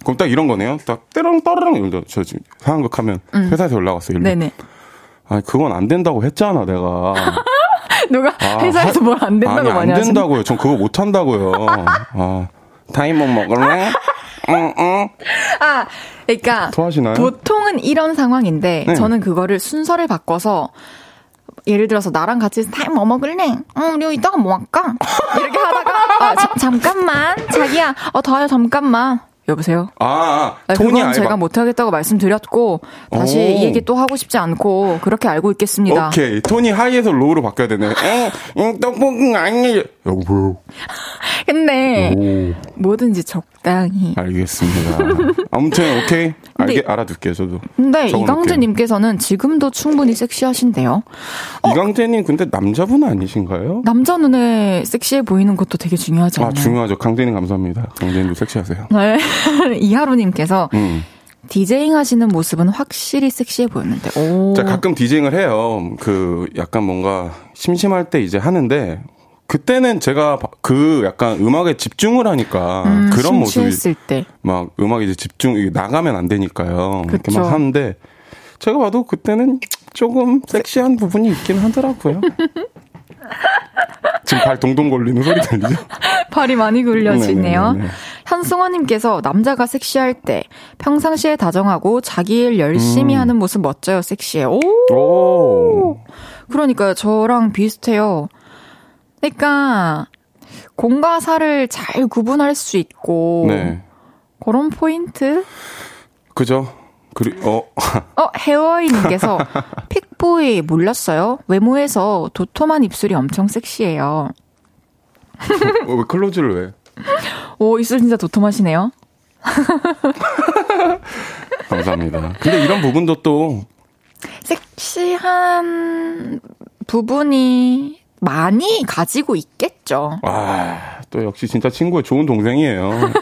그럼 딱 이런 거네요. 딱 떼렁 떠렁 저 지금 상황극하면 회사에서 연락 왔어요. 일로. 네네. 아 그건 안 된다고 했잖아 내가. 누가 회사에서 뭘 안 된다고 아니, 많이 하시는? 안 된다고요. 전 그거 못 한다고요. 아 타임 못 먹을래? 응. 아 그러니까 토하시나요? 보통은 이런 상황인데 네. 저는 그거를 순서를 바꿔서. 예를 들어서 나랑 같이 타임 뭐 먹을래? 우리 이따가 뭐 할까? 이렇게 하다가 잠깐만 자기야 더요 잠깐만 여보세요? 돈이 그건 제가 못하겠다고 말씀드렸고 다시 이 얘기 또 하고 싶지 않고 그렇게 알고 있겠습니다. 오케이 톤이 하이에서 로우로 바뀌어야 되네. 떡볶이 아니에요. 여보세요? 근데 뭐든지 적당히. 알겠습니다. 아무튼 오케이 알아둘게요 저도. 근데 이강재님께서는 지금도 충분히 섹시하신데요. 이강재님 근데 남자분 아니신가요? 남자 눈에 섹시해 보이는 것도 되게 중요하지 않나요? 아 중요하죠. 강재님 감사합니다. 강재님도 섹시하세요. 네. 이하로님께서 디제잉 하시는 모습은 확실히 섹시해 보였는데. 자 가끔 디제잉을 해요. 그 약간 뭔가 심심할 때 이제 하는데. 그때는 제가 그 약간 음악에 집중을 하니까 그런 모습이 때. 막 음악에 이제 집중 나가면 안 되니까요. 그쵸. 이렇게 막 하는데 제가 봐도 그때는 조금 섹시한 부분이 있긴 하더라고요. 지금 발 동동 걸리는 소리 들리죠? 발이 많이 굴려지네요. 현승원님께서 남자가 섹시할 때 평상시에 다정하고 자기 일 열심히 하는 모습 멋져요. 섹시해. 오. 그러니까요. 저랑 비슷해요. 그러니까 공과 사를 잘 구분할 수 있고 네. 그런 포인트? 그죠. 헤어이님께서 픽보이 몰랐어요? 외모에서 도톰한 입술이 엄청 섹시해요. 왜 클로즈를 왜? 오 입술 진짜 도톰하시네요. 감사합니다. 근데 이런 부분도 또 섹시한 부분이 많이 가지고 있겠죠. 아, 또 역시 진짜 친구의 좋은 동생이에요.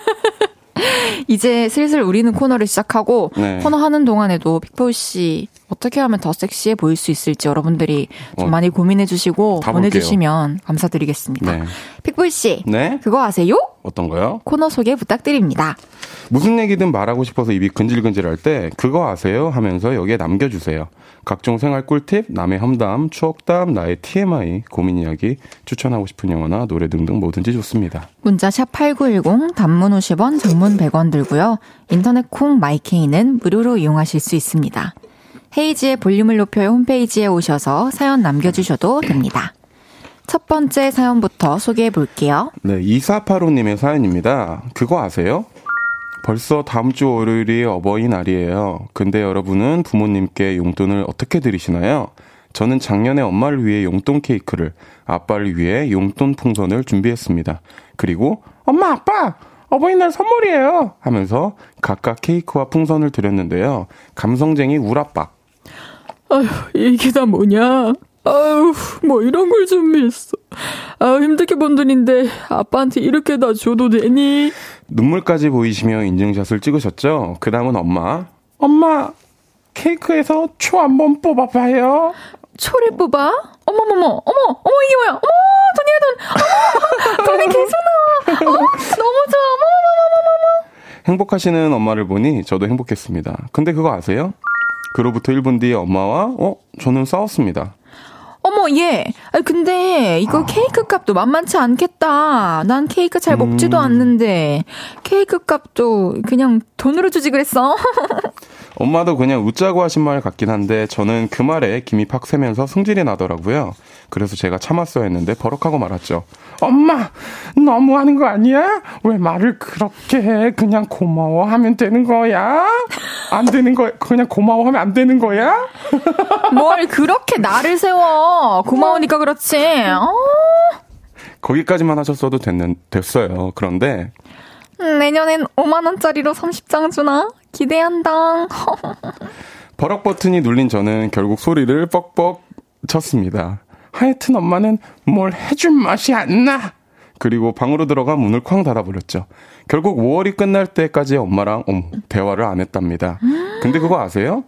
이제 슬슬 우리는 코너를 시작하고 네. 코너 하는 동안에도 픽보이 씨 어떻게 하면 더 섹시해 보일 수 있을지 여러분들이 좀 많이 고민해 주시고 보내주시면 감사드리겠습니다. 네. 픽보이 씨, 네? 그거 아세요? 어떤 거요? 코너 소개 부탁드립니다. 무슨 얘기든 말하고 싶어서 입이 근질근질할 때 그거 아세요? 하면서 여기에 남겨주세요. 각종 생활 꿀팁, 남의 험담, 추억담, 나의 TMI, 고민 이야기, 추천하고 싶은 영화나 노래 등등 뭐든지 좋습니다. 문자 샵 8910, 단문 50원, 장문 100원 들고요. 인터넷 콩 마이케이는 무료로 이용하실 수 있습니다. 헤이지의 볼륨을 높여요 홈페이지에 오셔서 사연 남겨주셔도 됩니다. 첫 번째 사연부터 소개해 볼게요. 네, 2485님의 사연입니다. 그거 아세요? 벌써 다음 주 월요일이 어버이날이에요. 근데 여러분은 부모님께 용돈을 어떻게 드리시나요? 저는 작년에 엄마를 위해 용돈 케이크를, 아빠를 위해 용돈 풍선을 준비했습니다. 그리고 엄마, 아빠! 어버이날 선물이에요! 하면서 각각 케이크와 풍선을 드렸는데요. 감성쟁이 우라빠. 아휴, 이게 다 뭐냐? 아유, 뭐 이런 걸 준비했어. 아유, 힘들게 번 돈인데 아빠한테 이렇게 다 줘도 되니? 눈물까지 보이시며 인증샷을 찍으셨죠? 그 다음은 엄마, 케이크에서 초 한번 뽑아봐요. 초를 뽑아? 어머, 이게 뭐야? 어머, 돈이 계속 나와. 너무 좋아. 어머. 행복하시는 엄마를 보니 저도 행복했습니다. 근데 그거 아세요? 그로부터 1분 뒤에 엄마와 저는 싸웠습니다. 어머, 예. 근데 이거 케이크 값도 만만치 않겠다. 난 케이크 잘 먹지도 않는데 케이크 값도 그냥 돈으로 주지 그랬어. 엄마도 그냥 웃자고 하신 말 같긴 한데 저는 그 말에 김이 팍 새면서 승질이 나더라고요. 그래서 제가 참았어야 했는데 버럭하고 말았죠. 엄마! 너무하는 거 아니야? 왜 말을 그렇게 해? 그냥 고마워하면 되는 거야? 안 되는 거야? 그냥 고마워하면 안 되는 거야? 뭘 그렇게 나를 세워. 고마우니까 그렇지. 거기까지만 하셨어도 됐어요. 그런데 내년엔 5만원짜리로 30장 주나? 기대한다. 버럭 버튼이 눌린 저는 결국 소리를 뻑뻑 쳤습니다. 하여튼 엄마는 뭘 해준 맛이 안 나. 그리고 방으로 들어가 문을 쾅 닫아버렸죠. 결국 5월이 끝날 때까지 엄마랑 대화를 안 했답니다. 근데 그거 아세요?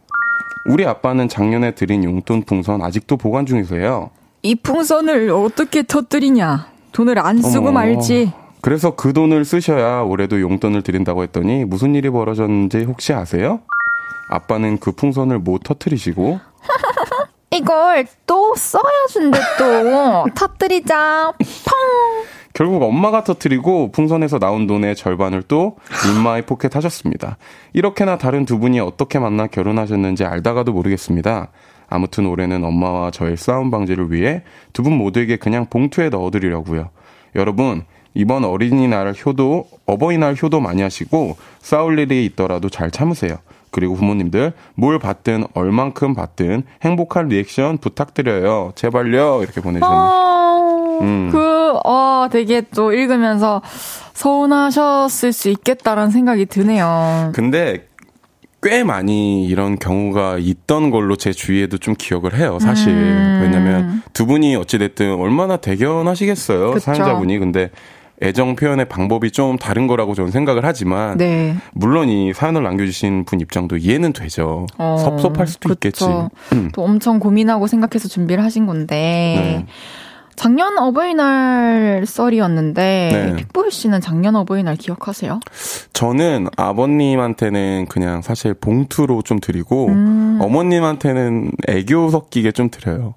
우리 아빠는 작년에 드린 용돈 풍선 아직도 보관 중이세요. 이 풍선을 어떻게 터뜨리냐. 돈을 안 쓰고 말지. 그래서 그 돈을 쓰셔야 올해도 용돈을 드린다고 했더니 무슨 일이 벌어졌는지 혹시 아세요? 아빠는 그 풍선을 못 터뜨리시고 이걸 또 써야 준대 또. 터뜨리자. 펑. 결국 엄마가 터뜨리고 풍선에서 나온 돈의 절반을 또 인마의 포켓 하셨습니다. 이렇게나 다른 두 분이 어떻게 만나 결혼하셨는지 알다가도 모르겠습니다. 아무튼 올해는 엄마와 저의 싸움 방지를 위해 두 분 모두에게 그냥 봉투에 넣어드리려고요. 여러분 이번 어린이날 효도, 어버이날 효도 많이 하시고 싸울 일이 있더라도 잘 참으세요. 그리고 부모님들 뭘 받든 얼만큼 받든 행복한 리액션 부탁드려요. 제발요. 이렇게 보내주셨네요. 되게 또 읽으면서 서운하셨을 수 있겠다라는 생각이 드네요. 근데 꽤 많이 이런 경우가 있던 걸로 제 주위에도 좀 기억을 해요. 사실. 왜냐면 두 분이 어찌됐든 얼마나 대견하시겠어요. 그쵸. 사연자분이. 근데 애정 표현의 방법이 좀 다른 거라고 저는 생각을 하지만 네. 물론 이 사연을 남겨주신 분 입장도 이해는 되죠. 섭섭할 수도 그쵸. 있겠지. 또 엄청 고민하고 생각해서 준비를 하신 건데 네. 작년 어버이날 썰이었는데 네. 픽보이 씨는 작년 어버이날 기억하세요? 저는 아버님한테는 그냥 사실 봉투로 좀 드리고 어머님한테는 애교 섞이게 좀 드려요.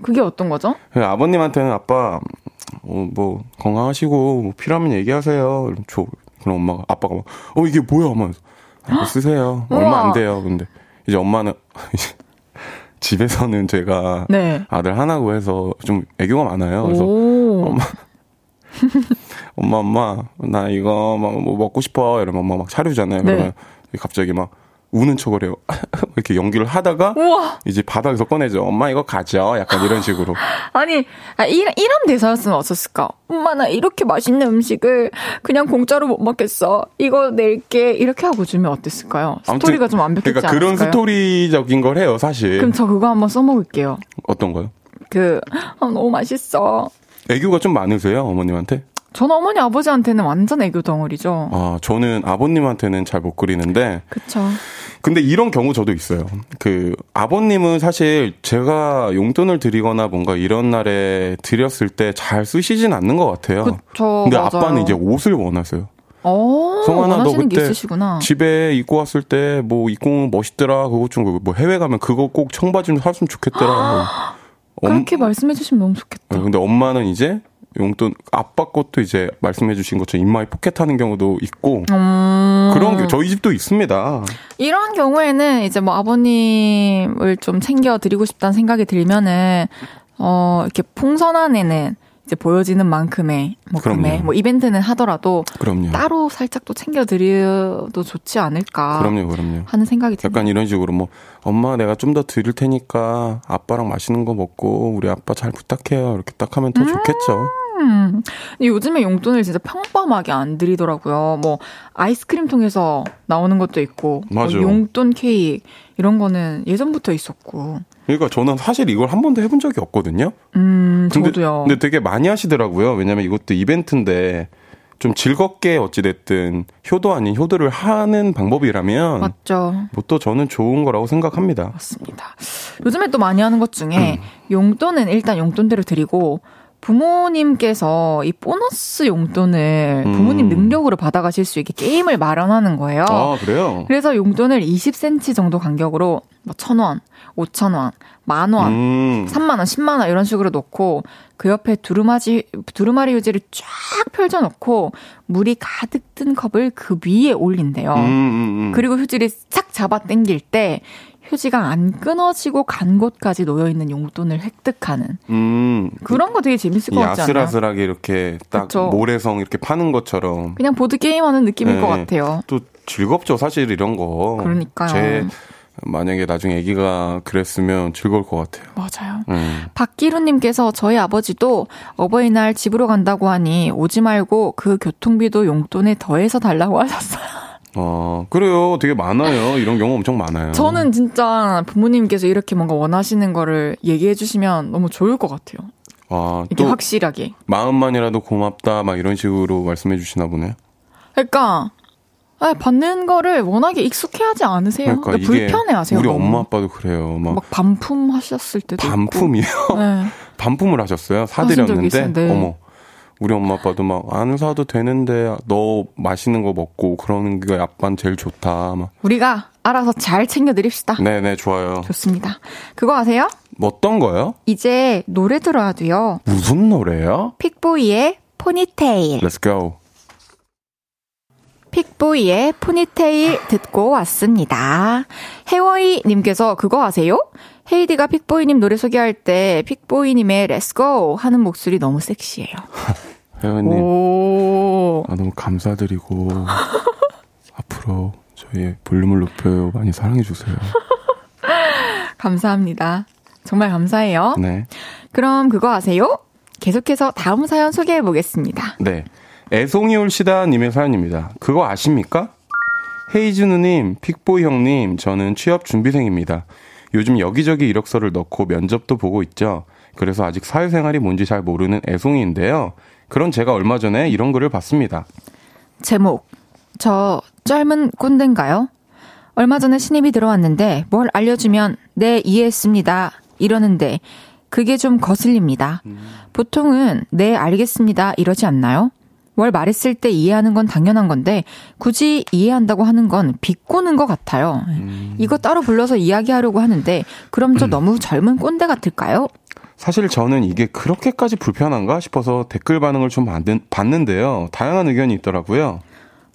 그게 어떤 거죠? 아버님한테는 아빠 뭐 건강하시고 뭐 필요하면 얘기하세요. 그럼 엄마가 아빠가 막 이게 뭐야 엄마. 쓰세요. 얼마 안 돼요. 근데 이제 엄마는 집에서는 제가 네. 아들 하나고 해서 좀 애교가 많아요. 그래서 엄마 나 이거 막 뭐 먹고 싶어 이러면 엄마 막 차려주잖아요. 네. 그러면 갑자기 막 우는 척을 해요. 이렇게 연기를 하다가 우와. 이제 바닥에서 꺼내죠. 엄마 이거 가져. 약간 이런 식으로. 아니 이런 대사였으면 어땠을까. 엄마 나 이렇게 맛있는 음식을 그냥 공짜로 못 먹겠어. 이거 낼게. 이렇게 하고 주면 어땠을까요? 스토리가 좀 완벽했지 그러니까 않을까요? 그런 스토리적인 걸 해요 사실. 그럼 저 그거 한번 써먹을게요. 어떤 거요? 너무 맛있어. 애교가 좀 많으세요 어머님한테? 전 어머니 아버지한테는 완전 애교 덩어리죠. 저는 아버님한테는 잘 못 그리는데. 그쵸. 근데 이런 경우 저도 있어요. 아버님은 사실 제가 용돈을 드리거나 뭔가 이런 날에 드렸을 때 잘 쓰시진 않는 것 같아요. 그쵸. 근데 맞아요. 아빠는 이제 옷을 원하세요. 성환아 너 그때 집에 입고 왔을 때 뭐 입고 멋있더라. 그거 좀 뭐 해외 가면 그거 꼭 청바지 좀 샀으면 좋겠더라. 그렇게 말씀해 주시면 너무 좋겠다. 근데 엄마는 이제 용돈 아빠 것도 이제 말씀해주신 것처럼 인마이 포켓하는 경우도 있고 그런 게 저희 집도 있습니다. 이런 경우에는 이제 뭐 아버님을 좀 챙겨드리고 싶다는 생각이 들면은 이렇게 풍선 안에는 이제 보여지는 만큼의 뭐 이벤트는 하더라도 그럼요. 따로 살짝 또 챙겨드려도 좋지 않을까. 그럼요. 하는 생각이 듭니다. 약간 이런 식으로 뭐 엄마 내가 좀 더 드릴 테니까 아빠랑 맛있는 거 먹고 우리 아빠 잘 부탁해요 이렇게 딱 하면 더 좋겠죠. 근데 요즘에 용돈을 진짜 평범하게 안 드리더라고요. 뭐 아이스크림 통해서 나오는 것도 있고 뭐 용돈 케이크 이런 거는 예전부터 있었고. 그러니까 저는 사실 이걸 한 번도 해본 적이 없거든요. 저도요. 근데 되게 많이 하시더라고요. 왜냐면 이것도 이벤트인데 좀 즐겁게 어찌됐든 효도 아닌 효도를 하는 방법이라면 맞죠. 뭐 또 저는 좋은 거라고 생각합니다. 맞습니다. 요즘에 또 많이 하는 것 중에 용돈은 일단 용돈대로 드리고 부모님께서 이 보너스 용돈을 부모님 능력으로 받아가실 수 있게 게임을 마련하는 거예요. 그래요? 그래서 용돈을 20cm 정도 간격으로 뭐 1,000원, 5,000원, 10,000원, 30,000원, 100,000원 이런 식으로 놓고 그 옆에 두루마리 휴지를 쫙 펼쳐놓고 물이 가득 든 컵을 그 위에 올린대요. 그리고 휴지를 착 잡아 당길 때 표지가 안 끊어지고 간 곳까지 놓여있는 용돈을 획득하는 그런 거 되게 재밌을 것 같지 않아요? 아슬아슬하게 이렇게 딱 그쵸? 모래성 이렇게 파는 것처럼 그냥 보드게임하는 느낌일 네. 것 같아요. 또 즐겁죠 사실 이런 거. 그러니까요. 만약에 나중에 아기가 그랬으면 즐거울 것 같아요. 맞아요. 박기루님께서 저희 아버지도 어버이날 집으로 간다고 하니 오지 말고 그 교통비도 용돈에 더해서 달라고 하셨어요. 아, 그래요. 되게 많아요. 이런 경우 엄청 많아요. 저는 진짜 부모님께서 이렇게 뭔가 원하시는 거를 얘기해 주시면 너무 좋을 것 같아요. 아, 이게 확실하게. 마음만이라도 고맙다 막 이런 식으로 말씀해 주시나 보네요. 그러니까 받는 거를 워낙에 익숙해하지 않으세요? 그러니까 불편해하세요. 우리 너무. 엄마 아빠도 그래요. 막 반품 하셨을 때도 반품이요? 네. 반품을 하셨어요? 사드렸는데? 네. 어머. 우리 엄마 아빠도 막 안 사도 되는데 너 맛있는 거 먹고 그러는 게 아빠는 제일 좋다. 막. 우리가 알아서 잘 챙겨드립시다. 네네 좋아요. 좋습니다. 그거 아세요? 어떤 거요? 이제 노래 들어야 돼요. 무슨 노래요? 픽보이의 포니테일. Let's go. 픽보이의 포니테일 듣고 왔습니다. 해워이 님께서 그거 아세요? 헤이디가 픽보이님 노래 소개할 때 픽보이님의 렛츠고 하는 목소리 너무 섹시해요. 회원님, 아, 너무 감사드리고 앞으로 저희의 볼륨을 높여요 많이 사랑해주세요. 감사합니다. 정말 감사해요. 네. 그럼 그거 아세요? 계속해서 다음 사연 소개해보겠습니다. 네, 애송이 올시다 님의 사연입니다. 그거 아십니까? 헤이즈 누님, 픽보이 형님, 저는 취업 준비생입니다. 요즘 여기저기 이력서를 넣고 면접도 보고 있죠. 그래서 아직 사회생활이 뭔지 잘 모르는 애송이인데요. 그런 제가 얼마 전에 이런 글을 봤습니다. 제목, 저 짧은 꼰대인가요? 얼마 전에 신입이 들어왔는데 뭘 알려주면 네, 이해했습니다. 이러는데 그게 좀 거슬립니다. 보통은 네, 알겠습니다. 이러지 않나요? 뭘 말했을 때 이해하는 건 당연한 건데 굳이 이해한다고 하는 건 비꼬는 것 같아요. 이거 따로 불러서 이야기하려고 하는데 그럼 저 너무 젊은 꼰대 같을까요? 사실 저는 이게 그렇게까지 불편한가 싶어서 댓글 반응을 좀 봤는데요. 다양한 의견이 있더라고요.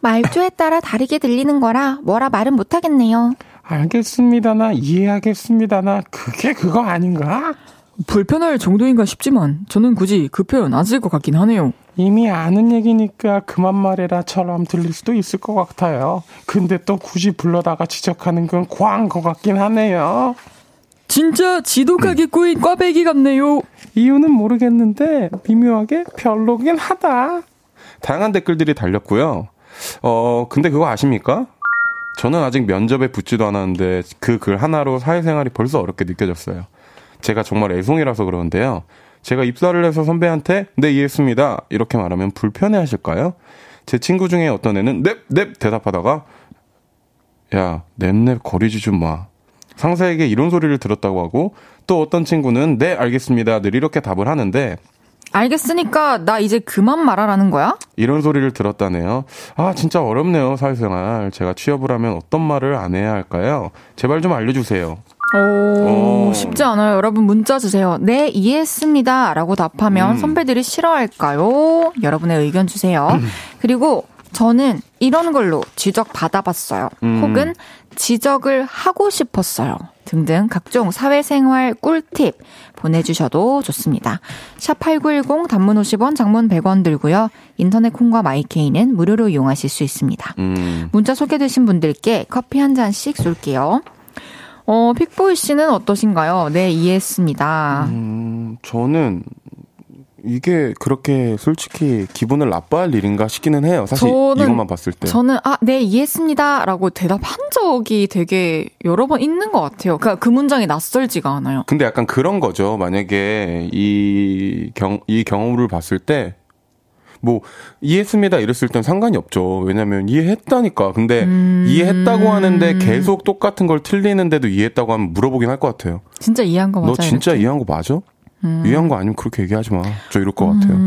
말투에 따라 다르게 들리는 거라 뭐라 말은 못하겠네요. 알겠습니다나 이해하겠습니다나 그게 그거 아닌가? 불편할 정도인가 싶지만 저는 굳이 그 표현 안 쓸 것 같긴 하네요. 이미 아는 얘기니까 그만 말해라처럼 들릴 수도 있을 것 같아요. 근데 또 굳이 불러다가 지적하는 건 과한 것 같긴 하네요. 진짜 지독하게 꼬인 꽈배기 같네요. 이유는 모르겠는데 미묘하게 별로긴 하다. 다양한 댓글들이 달렸고요. 근데 그거 아십니까? 저는 아직 면접에 붙지도 않았는데 그 글 하나로 사회생활이 벌써 어렵게 느껴졌어요. 제가 정말 애송이라서 그러는데요. 제가 입사를 해서 선배한테 네, 이해했습니다. 이렇게 말하면 불편해하실까요? 제 친구 중에 어떤 애는 넵넵 대답하다가 야, 넵넵 거리지 좀 마. 상사에게 이런 소리를 들었다고 하고 또 어떤 친구는 네, 알겠습니다. 늘 이렇게 답을 하는데 알겠으니까 나 이제 그만 말하라는 거야? 이런 소리를 들었다네요. 아, 진짜 어렵네요, 사회생활. 제가 취업을 하면 어떤 말을 안 해야 할까요? 제발 좀 알려주세요. 오, 쉽지 않아요. 여러분 문자 주세요. 네, 이해했습니다 라고 답하면 선배들이 싫어할까요? 여러분의 의견 주세요. 그리고 저는 이런 걸로 지적 받아봤어요. 혹은 지적을 하고 싶었어요 등등 각종 사회생활 꿀팁 보내주셔도 좋습니다. 샵 8910 단문 50원 장문 100원 들고요. 인터넷 콩과 마이케이는 무료로 이용하실 수 있습니다. 문자 소개되신 분들께 커피 한 잔씩 쏠게요. 픽보이 씨는 어떠신가요? 네, 이해했습니다. 저는 이게 그렇게 솔직히 기분을 나빠할 일인가 싶기는 해요. 사실 저는, 이것만 봤을 때. 저는 아, 네, 이해했습니다 라고 대답한 적이 되게 여러 번 있는 것 같아요. 그러니까 그 문장이 낯설지가 않아요. 근데 약간 그런 거죠. 만약에 이 경험을 봤을 때 뭐 이해했습니다 이랬을 땐 상관이 없죠. 왜냐면 이해했다니까. 근데 이해했다고 하는데 계속 똑같은 걸 틀리는데도 이해했다고 하면 물어보긴 할 것 같아요. 진짜 이해한 거 맞아요? 너 진짜 이렇게? 이해한 거 맞아? 이해한 거 아니면 그렇게 얘기하지 마. 저 이럴 것 같아요.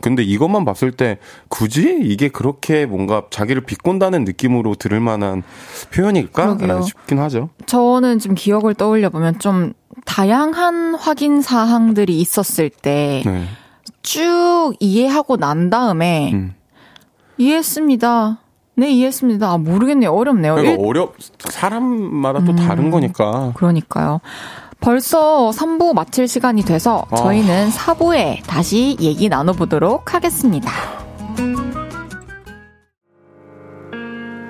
근데 이것만 봤을 때 굳이 이게 그렇게 뭔가 자기를 비꼰다는 느낌으로 들을 만한 표현일까라는 싶긴 하죠. 저는 지금 기억을 떠올려보면 좀 다양한 확인 사항들이 있었을 때 네. 쭉 이해하고 난 다음에 이해했습니다. 네, 이해했습니다. 아, 모르겠네요. 어렵네요. 그러니까 사람마다 또 다른 거니까. 그러니까요. 벌써 3부 마칠 시간이 돼서 저희는 4부에 다시 얘기 나눠보도록 하겠습니다.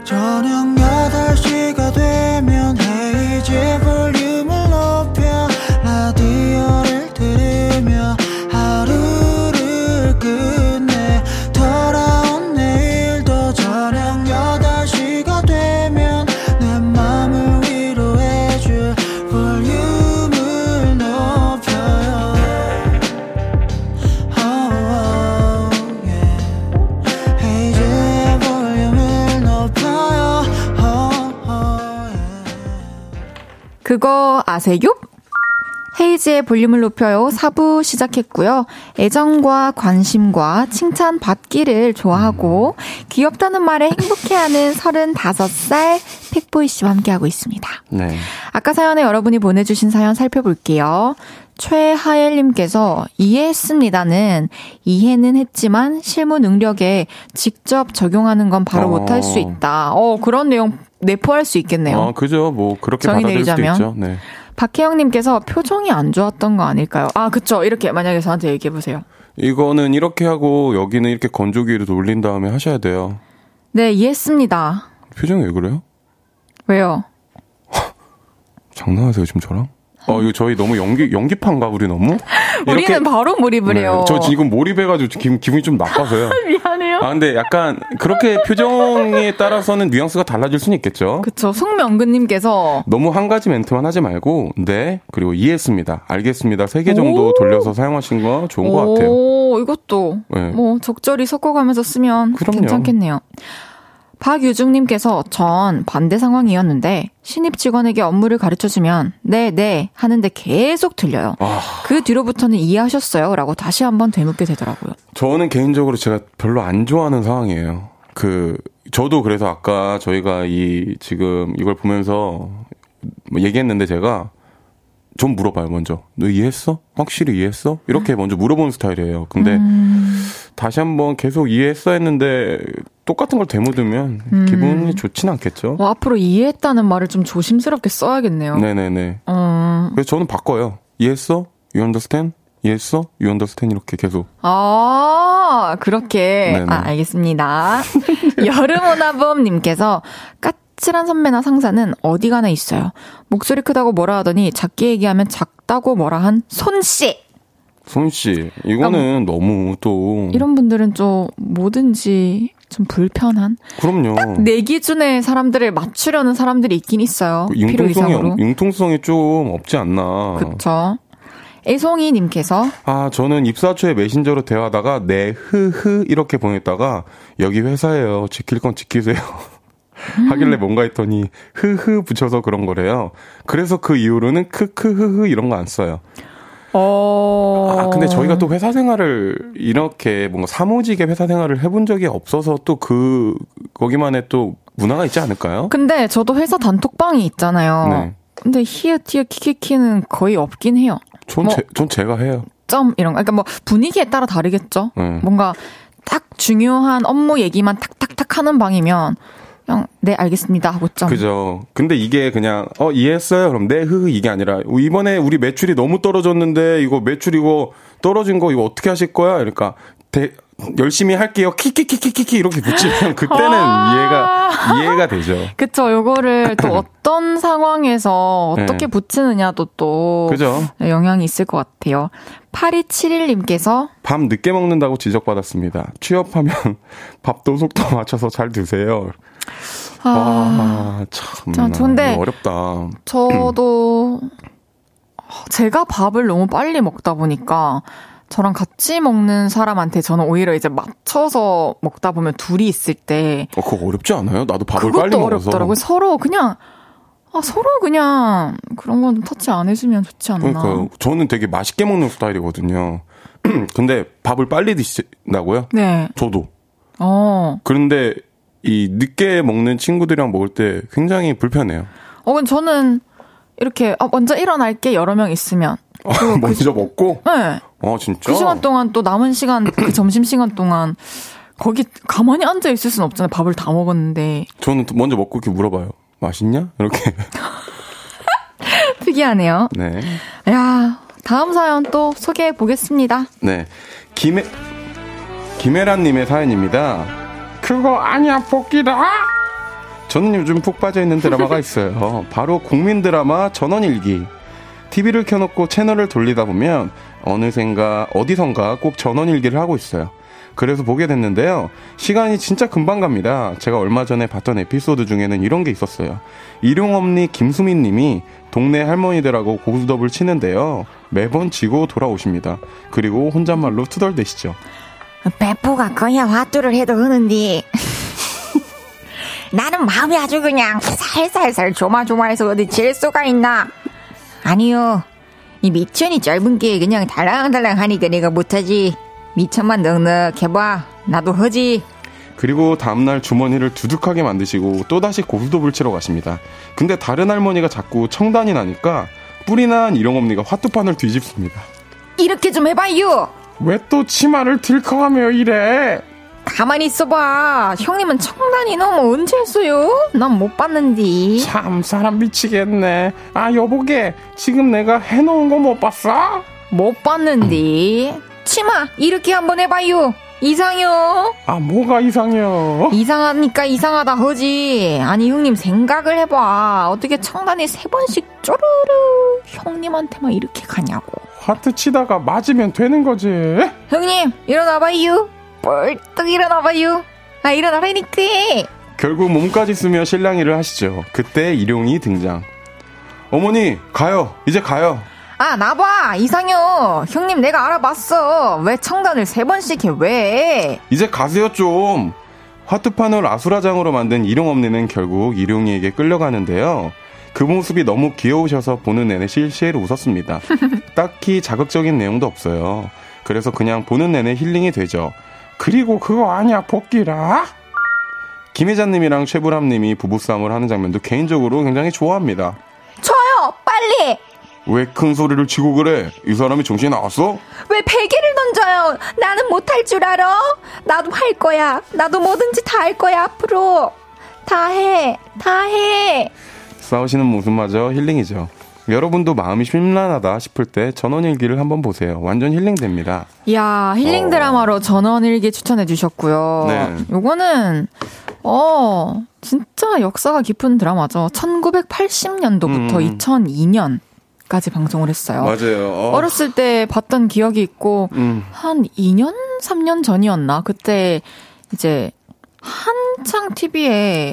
저녁 8시가 되면 헤이즈의 볼륨을 높여 라디오를 들으며 하루를 끝내 돌아온 내일도 저녁 8시가 되면 내 맘을 위로해줄 볼륨을 높여요. oh, yeah. 헤이즈의 볼륨을 높여요. oh, oh, yeah. 그거 아세요? 헤이즈의 볼륨을 높여요. 4부 시작했고요. 애정과 관심과 칭찬받기를 좋아하고 귀엽다는 말에 행복해하는 35살 픽보이 씨와 함께하고 있습니다. 네. 아까 사연에 여러분이 보내주신 사연 살펴볼게요. 최하엘님께서 이해했습니다는 이해는 했지만 실무 능력에 직접 적용하는 건 바로 못할 수 있다. 그런 내용 내포할 수 있겠네요. 그죠. 뭐 그렇게 받아들일 수도 있죠. 네. 박혜영님께서 표정이 안 좋았던 거 아닐까요? 아, 그쵸. 이렇게 만약에 저한테 얘기해보세요. 이거는 이렇게 하고 여기는 이렇게 건조기를 돌린 다음에 하셔야 돼요. 네, 이해했습니다. 표정이 왜 그래요? 왜요? 장난하세요 지금 저랑? 이거 저희 너무 연기판가 우리 너무? 우리는 바로 몰입을 해요. 네, 저 지금 몰입해가지고 기분이 좀 나빠서요. 미안해요. 아, 근데 약간 그렇게 표정에 따라서는 뉘앙스가 달라질 수는 있겠죠. 그쵸. 송명근님께서 너무 한 가지 멘트만 하지 말고 네, 그리고 이해했습니다, 알겠습니다 3개 정도 돌려서 사용하신 거 좋은 것 같아요. 이것도 네. 뭐 적절히 섞어가면서 쓰면 그럼요. 괜찮겠네요. 박유중님께서 전 반대 상황이었는데 신입 직원에게 업무를 가르쳐주면 네 하는데 계속 들려요. 그 뒤로부터는 이해하셨어요? 라고 다시 한번 되묻게 되더라고요. 저는 개인적으로 제가 별로 안 좋아하는 상황이에요. 저도 그래서 아까 저희가 지금 이걸 보면서 얘기했는데 제가 좀 물어봐요. 먼저 너 이해했어? 확실히 이해했어? 이렇게 먼저 물어보는 스타일이에요. 근데 다시 한번 계속 이해했어 했는데 똑같은 걸 되묻으면 기분이 좋진 않겠죠. 앞으로 이해했다는 말을 좀 조심스럽게 써야겠네요. 네네네. 그래서 저는 바꿔요. 이해했어? You understand? 이해했어? You understand? 이렇게 계속. 그렇게. 네네. 알겠습니다. 여름오나범님께서 칠한 선배나 상사는 어디 가나 있어요. 목소리 크다고 뭐라 하더니 작게 얘기하면 작다고 뭐라 한 손씨. 손씨. 이거는 그러니까 너무 또. 이런 분들은 좀 뭐든지 좀 불편한. 그럼요. 딱 내 기준에 사람들을 맞추려는 사람들이 있긴 있어요. 융통성이 좀 없지 않나. 그렇죠. 애송이님께서 저는 입사 초에 메신저로 대화하다가 이렇게 보냈다가 여기 회사예요. 지킬 건 지키세요. 하길래 뭔가 했더니 흐흐 붙여서 그런 거래요. 그래서 그 이후로는 크크흐흐 이런 거 안 써요. 근데 저희가 또 회사 생활을 이렇게 뭔가 사무직에 회사 생활을 해본 적이 없어서 또 거기만의 또 문화가 있지 않을까요? 근데 저도 회사 단톡방이 있잖아요. 네. 근데 히읗 티읗 키키키는 거의 없긴 해요. 전 제가 해요. 점 이런 거. 그러니까 뭐 분위기에 따라 다르겠죠. 네. 뭔가 딱 중요한 업무 얘기만 탁탁탁 하는 방이면 그냥 네 알겠습니다 하고 점. 그죠. 근데 이게 그냥 이해했어요 그럼 네 흐흐 이게 아니라 이번에 우리 매출이 너무 떨어졌는데 이거 매출 이거 떨어진 거 이거 어떻게 하실 거야? 그러니까 열심히 할게요 키키키키키키 이렇게 붙이면 그때는 이해가 되죠. 그쵸. 요거를 또 어떤 상황에서 어떻게 네. 붙이느냐도 또 그죠. 영향이 있을 것 같아요. 8271님께서 밤 늦게 먹는다고 지적받았습니다. 취업하면 밥도 속도 맞춰서 잘 드세요. 참 근데 어렵다. 저도 제가 밥을 너무 빨리 먹다 보니까 저랑 같이 먹는 사람한테 저는 오히려 이제 맞춰서 먹다 보면 둘이 있을 때 그거 어렵지 않아요? 나도 밥을 빨리 먹어서. 그것도 어렵더라고요. 서로 그냥 그런 건 터치 안 해주면 좋지 않나. 그러니까요. 저는 되게 맛있게 먹는 스타일이거든요. 근데 밥을 빨리 드신다고요? 네. 저도. 그런데 이 늦게 먹는 친구들이랑 먹을 때 굉장히 불편해요. 근데 저는 이렇게 먼저 일어날게 여러 명 있으면. 먼저 먹고? 네. 진짜? 그 시간 동안 또 남은 시간 그 점심시간 동안 거기 가만히 앉아 있을 순 없잖아요. 밥을 다 먹었는데. 저는 먼저 먹고 이렇게 물어봐요. 맛있냐? 이렇게. 특이하네요. 네. 야, 다음 사연 또 소개해 보겠습니다. 네. 김혜란님의 사연입니다. 그거 아니야, 복귀다! 저는 요즘 푹 빠져있는 드라마가 있어요. 바로 국민 드라마 전원일기. TV를 켜놓고 채널을 돌리다 보면 어느샌가 어디선가 꼭 전원일기를 하고 있어요. 그래서 보게 됐는데요. 시간이 진짜 금방 갑니다. 제가 얼마 전에 봤던 에피소드 중에는 이런 게 있었어요. 일용엄니 김수민 님이 동네 할머니들하고 고스톱을 치는데요. 매번 지고 돌아오십니다. 그리고 혼잣말로 투덜대시죠. 배포가 그냥 화투를 해도 흐는디 나는 마음이 아주 그냥 살살살 조마조마해서 어디 질 수가 있나. 아니요. 이 미천이 짧은 게 그냥 달랑달랑 하니까 내가 못하지. 미천만 넉넉해봐. 나도 허지. 그리고 다음날 주머니를 두둑하게 만드시고 또다시 고스톱을 치러 가십니다. 근데 다른 할머니가 자꾸 청단이 나니까 뿔이 난 일용엄니가 화투판을 뒤집습니다. 이렇게 좀 해봐요. 왜 또 치마를 들컥하며 이래. 가만히 있어봐. 형님은 청단이 너무 언제 했어요? 난 못 봤는디. 참 사람 미치겠네. 아 여보게 지금 내가 해놓은 거 못 봤어? 못 봤는디. 치마 이렇게 한번 해봐요. 이상해요. 아 뭐가 이상해요? 이상하니까 이상하다 허지. 아니 형님 생각을 해봐. 어떻게 청단이 세 번씩 쪼르르 형님한테만 이렇게 가냐고. 하트 치다가 맞으면 되는 거지. 형님 일어나봐요. 벌떡 일어나봐요. 아 일어나라니까. 결국 몸까지 쓰며 실랑이를 하시죠. 그때 일용이 등장. 어머니 가요. 이제 가요. 아 나봐 이상형. 형님 내가 알아봤어. 왜 청단을 세 번씩 해. 왜 이제 가세요 좀. 화투판을 아수라장으로 만든 일용엄니는 결국 일용이에게 끌려가는데요. 그 모습이 너무 귀여우셔서 보는 내내 실실 웃었습니다. 딱히 자극적인 내용도 없어요. 그래서 그냥 보는 내내 힐링이 되죠. 그리고 그거 아니야 복귀라. 김혜자님이랑 최불암님이 부부싸움을 하는 장면도 개인적으로 굉장히 좋아합니다. 쳐요 빨리. 왜 큰 소리를 치고 그래? 이 사람이 정신이 나왔어? 왜 베개를 던져요? 나는 못할 줄 알아? 나도 할 거야. 나도 뭐든지 다 할 거야 앞으로. 다 해. 다 해. 싸우시는 모습마저 힐링이죠. 여러분도 마음이 심란하다 싶을 때 전원일기를 한번 보세요. 완전 힐링됩니다. 이야 힐링 드라마로 전원일기 추천해 주셨고요. 네. 요거는 진짜 역사가 깊은 드라마죠. 1980년도부터 2002년 까지 방송을 했어요. 맞아요. 어렸을 때 봤던 기억이 있고 한 2년? 3년 전이었나? 그때 이제 한창 TV에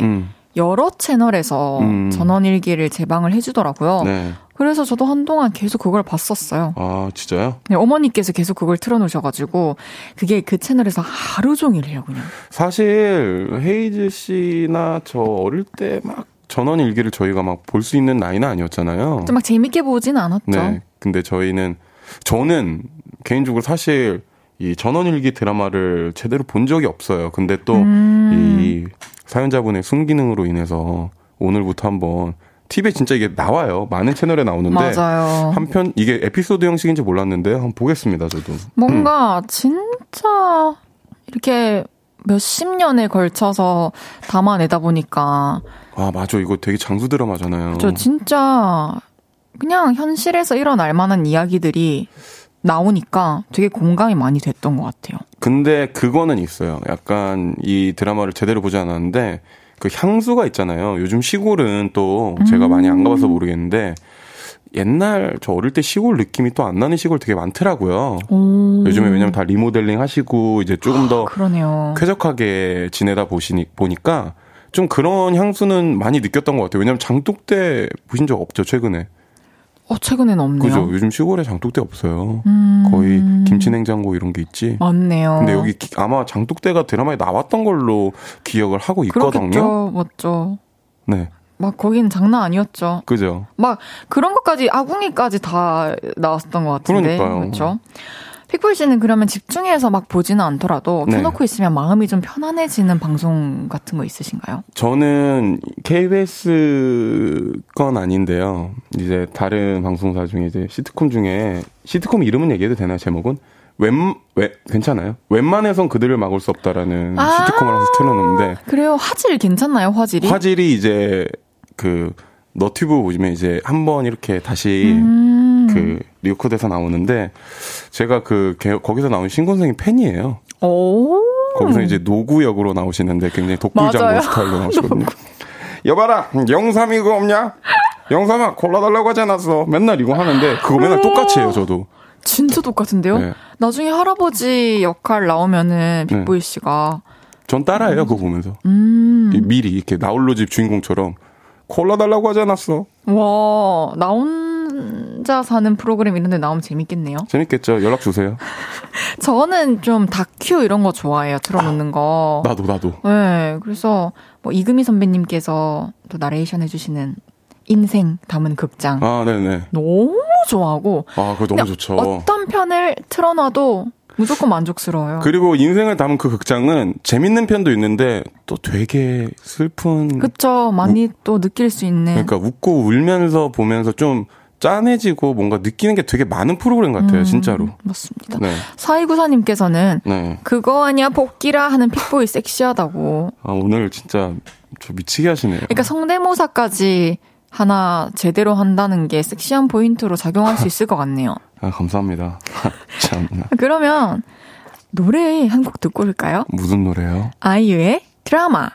여러 채널에서 전원일기를 재방을 해주더라고요. 네. 그래서 저도 한동안 계속 그걸 봤었어요. 아 진짜요? 네, 어머니께서 계속 그걸 틀어놓으셔가지고 그게 그 채널에서 하루 종일 해요 그냥. 사실 헤이즈 씨나 저 어릴 때 막 전원일기를 저희가 막 볼 수 있는 나이는 아니었잖아요. 좀 막 재밌게 보진 않았죠. 네. 근데 저는 개인적으로 사실 이 전원일기 드라마를 제대로 본 적이 없어요. 근데 또 이 사연자분의 순기능으로 인해서 오늘부터 한번 TV에 진짜 이게 나와요. 많은 채널에 나오는데. 맞아요. 한편 이게 에피소드 형식인지 몰랐는데 한번 보겠습니다. 저도. 뭔가 진짜 이렇게 몇십 년에 걸쳐서 담아내다 보니까. 아, 맞아. 이거 되게 장수 드라마잖아요. 저 진짜 그냥 현실에서 일어날 만한 이야기들이 나오니까 되게 공감이 많이 됐던 것 같아요. 근데 그거는 있어요. 약간 이 드라마를 제대로 보지 않았는데 그 향수가 있잖아요. 요즘 시골은 또 제가 많이 안 가봐서 모르겠는데 옛날 저 어릴 때 시골 느낌이 또 안 나는 시골 되게 많더라고요. 요즘에 왜냐면 다 리모델링 하시고 이제 조금 더 그러네요. 쾌적하게 지내다 보니까 좀 그런 향수는 많이 느꼈던 것 같아요. 왜냐면 장독대 보신 적 없죠 최근에? 최근에는 없네요. 그죠. 요즘 시골에 장독대 없어요. 거의 김치냉장고 이런 게 있지. 맞네요. 근데 여기 아마 장독대가 드라마에 나왔던 걸로 기억을 하고 있거든요. 그렇겠죠. 맞죠. 네. 막 거긴 장난 아니었죠. 그죠. 막 그런 것까지 아궁이까지 다 나왔었던 것 같은데. 그러니까요. 그렇죠. 픽보이 씨는 그러면 집중해서 막 보지는 않더라도 켜놓고 네. 있으면 마음이 좀 편안해지는 방송 같은 거 있으신가요? 저는 KBS 건 아닌데요. 이제 다른 방송사 중에 이제 시트콤 이름은 얘기해도 되나요? 제목은? 괜찮아요? 웬만해선 그들을 막을 수 없다라는 시트콤을 해서 틀어놓는데. 그래요? 화질 괜찮나요? 화질이? 화질이 이제 그 너튜브 보시면 이제 한번 이렇게 다시 그 리코더에서 나오는데 제가 그 거기서 나온 신곤생이 팬이에요. 오. 거기서 이제 노구 역으로 나오시는데 굉장히 독불장군 스타일로 나오시거든요. 여봐라, 032 그거 없냐? 032 골라달라고 하지 않았어. 맨날 이거 하는데 그거 맨날 똑같이 해요, 저도. 진짜 똑같은데요? 네. 나중에 할아버지 역할 나오면은 빅보이 씨가 전 따라해요. 그거 보면서 미리 이렇게 나홀로 집 주인공처럼 골라달라고 하지 않았어. 와, 나 혼자 사는 프로그램 이런 데 나오면 재밌겠네요. 재밌겠죠. 연락 주세요. 저는 좀 다큐 이런 거 좋아해요. 틀어놓는 거. 나도. 네, 그래서 뭐 이금희 선배님께서 또 나레이션 해주시는 인생 담은 극장. 아, 네네. 너무 좋아하고. 아, 그거 너무 좋죠. 어떤 편을 틀어놔도 무조건 만족스러워요. 그리고 인생을 담은 그 극장은 재밌는 편도 있는데 또 되게 슬픈. 그쵸. 많이 또 느낄 수 있는. 그러니까 웃고 울면서 보면서 좀 짠해지고 뭔가 느끼는 게 되게 많은 프로그램 같아요. 진짜로. 맞습니다. 네. 4294님께서는 그거 아니야 복귀라 하는 픽보이 섹시하다고. 아, 오늘 진짜 저 미치게 하시네요. 그러니까 성대모사까지 하나 제대로 한다는 게 섹시한 포인트로 작용할 수 있을 것 같네요. 아, 감사합니다. 참. 그러면 노래 한 곡 듣고 올까요? 무슨 노래요? 아이유의 드라마.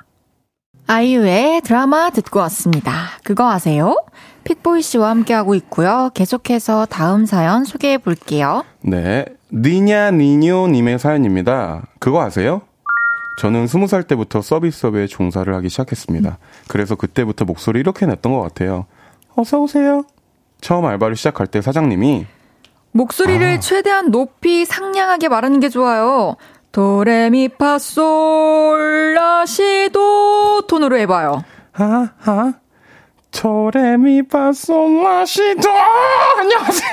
아이유의 드라마 듣고 왔습니다. 그거 아세요? 픽보이 씨와 함께하고 있고요. 계속해서 다음 사연 소개해 볼게요. 네. 니냐 니뇨 님의 사연입니다. 그거 아세요? 저는 20살 때부터 서비스업에 종사를 하기 시작했습니다. 그래서 그때부터 목소리 이렇게 냈던 것 같아요. 어서 오세요. 처음 알바를 시작할 때 사장님이 목소리를 최대한 높이 상냥하게 말하는 게 좋아요. 도레미파솔라시도 톤으로 해봐요. 도레미파솔라시도 안녕하세요.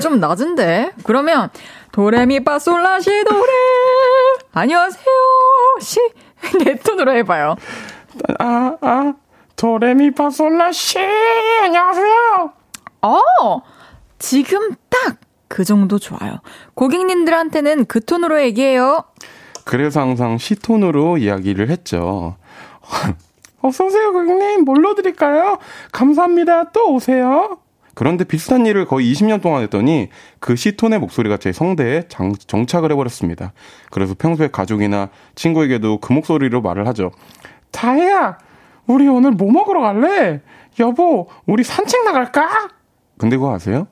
좀 낮은데. 그러면 도레미파솔라시도레 안녕하세요. 시 내 톤으로 해봐요. 도레미파솔라시 안녕하세요. 지금 딱 그 정도 좋아요. 고객님들한테는 그 톤으로 얘기해요. 그래서 항상 시톤으로 이야기를 했죠. 어서오세요 고객님. 뭘로 드릴까요? 감사합니다. 또 오세요. 그런데 비슷한 일을 거의 20년 동안 했더니 그 시톤의 목소리가 제 성대에 정착을 해버렸습니다. 그래서 평소에 가족이나 친구에게도 그 목소리로 말을 하죠. 다혜야, 우리 오늘 뭐 먹으러 갈래? 여보, 우리 산책 나갈까? 근데 그거 아세요?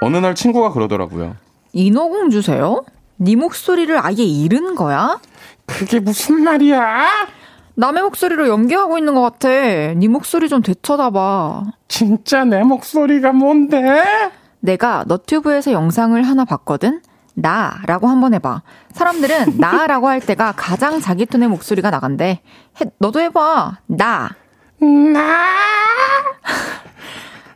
어느 날 친구가 그러더라고요. 인어공 주세요? 네 목소리를 아예 잃은 거야? 그게 무슨 말이야? 남의 목소리로 연기하고 있는 것 같아. 네 목소리 좀 되쳐다봐. 진짜 내 목소리가 뭔데? 내가 너튜브에서 영상을 하나 봤거든? 나라고 한번 해봐. 사람들은 나라고 할 때가 가장 자기 톤의 목소리가 나간대. 너도 해봐. 나.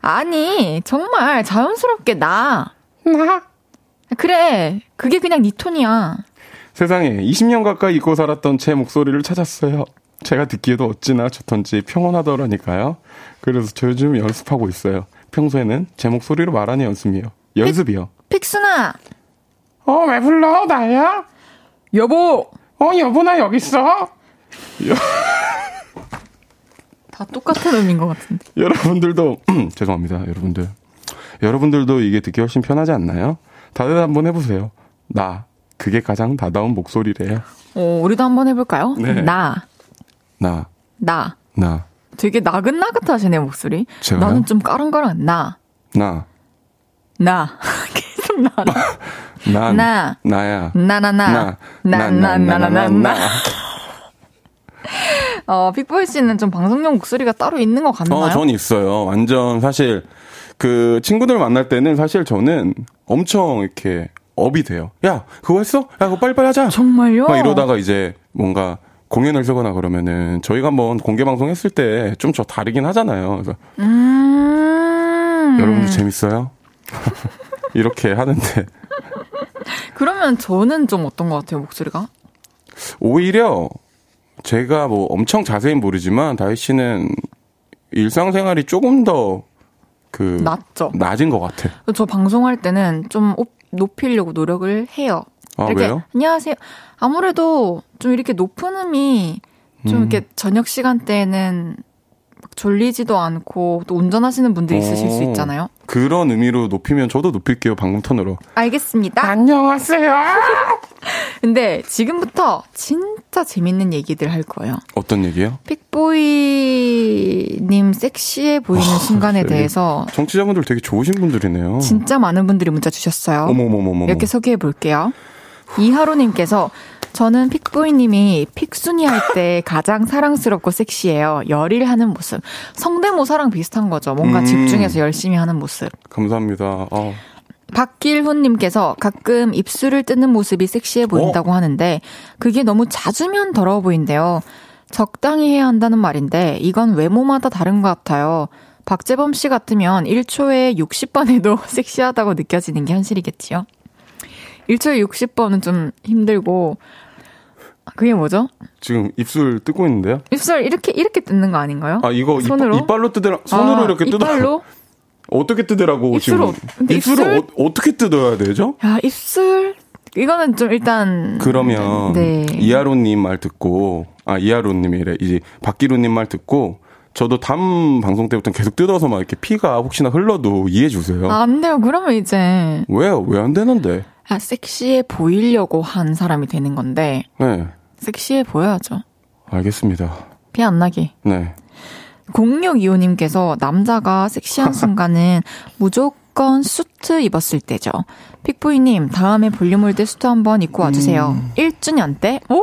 아니, 정말 자연스럽게 나. 그래, 그게 그냥 네 톤이야. 세상에 20년 가까이 잊고 살았던 제 목소리를 찾았어요. 제가 듣기에도 어찌나 좋던지 평온하더라니까요. 그래서 저 요즘 연습하고 있어요. 평소에는 제 목소리로 말하는 연습이요. 픽순아. 왜 불러? 나야? 여보. 여보, 나 여기 있어. 다 똑같은 음인 것 같은데. 여러분들도 죄송합니다. 여러분들도 이게 듣기 훨씬 편하지 않나요? 다들 한번 해보세요. 나, 그게 가장 다다운 목소리래요. 우리도 한번 해볼까요? 네. 나. 되게 나긋나긋하시네 목소리. 제가요? 나는 좀 까랑까랑. 나. 계속 나. 나. 나야. 나나나. 나나나나나나. 픽보이 씨는 좀 방송용 목소리가 따로 있는 것 같나요? 전 있어요. 완전 사실 그 친구들 만날 때는 사실 저는 엄청 이렇게 업이 돼요. 야, 그거 했어? 야, 그거 빨리빨리 하자. 정말요? 막 이러다가 이제 뭔가 공연을 쓰거나 그러면은 저희가 한번 공개 방송 했을 때 좀 저 다르긴 하잖아요. 그래서 여러분들 재밌어요? 이렇게 하는데. 그러면 저는 좀 어떤 것 같아요, 목소리가? 오히려 제가 뭐 엄청 자세히 모르지만 다혜 씨는 일상생활이 조금 더 낮은 것 같아. 저 방송할 때는 좀 높이려고 노력을 해요. 아, 이렇게 왜요? 안녕하세요. 아무래도 좀 이렇게 높은 음이 좀 이렇게 저녁 시간대에는 막 졸리지도 않고 또 운전하시는 분들 있으실 수 있잖아요. 그런 의미로 높이면 저도 높일게요. 방금 톤으로. 알겠습니다. 안녕하세요. 근데 지금부터 진짜 재밌는 얘기들 할 거예요. 어떤 얘기요? 픽보이님 섹시해 보이는 순간에 대해서. 정치자분들 되게 좋으신 분들이네요. 진짜 많은 분들이 문자 주셨어요. 어머머머머. 이렇게 소개해 볼게요. 이하로님께서 저는 픽보이님이 픽순이 할 때 가장 사랑스럽고 섹시해요. 열일하는 모습. 성대모사랑 비슷한 거죠. 뭔가 집중해서 열심히 하는 모습. 감사합니다. 어. 박길훈님께서 가끔 입술을 뜨는 모습이 섹시해 보인다고 하는데 그게 너무 자주면 더러워 보인대요. 적당히 해야 한다는 말인데 이건 외모마다 다른 것 같아요. 박재범 씨 같으면 1초에 60번 해도 섹시하다고 느껴지는 게 현실이겠지요. 1초에 60번은 좀 힘들고 그게 뭐죠? 지금 입술 뜯고 있는데요? 입술 이렇게 뜯는 거 아닌가요? 아 이거 손으로? 이빨로 뜯으라. 손으로 아, 이렇게 뜯어요. 이빨로? 어떻게 뜯으라고 입술로, 지금 입술을 어떻게 뜯어야 되죠? 야 입술 이거는 좀 일단 그러면 네. 이하로님 말 듣고 아 이하로님이래 이제 박기로님 말 듣고 저도 다음 방송 때부터는 계속 뜯어서 막 이렇게 피가 혹시나 흘러도 이해해 주세요. 아, 안 돼요. 그러면 이제 왜요? 왜 안 되는데? 아 섹시해 보이려고 한 사람이 되는 건데. 네. 섹시해 보여야죠. 알겠습니다. 피 안 나게. 네. 0625님께서 남자가 섹시한 순간은 무조건 수트 입었을 때죠. 픽보이님 다음에 볼륨올 때 수트 한번 입고 와주세요. 1주년 때? 오!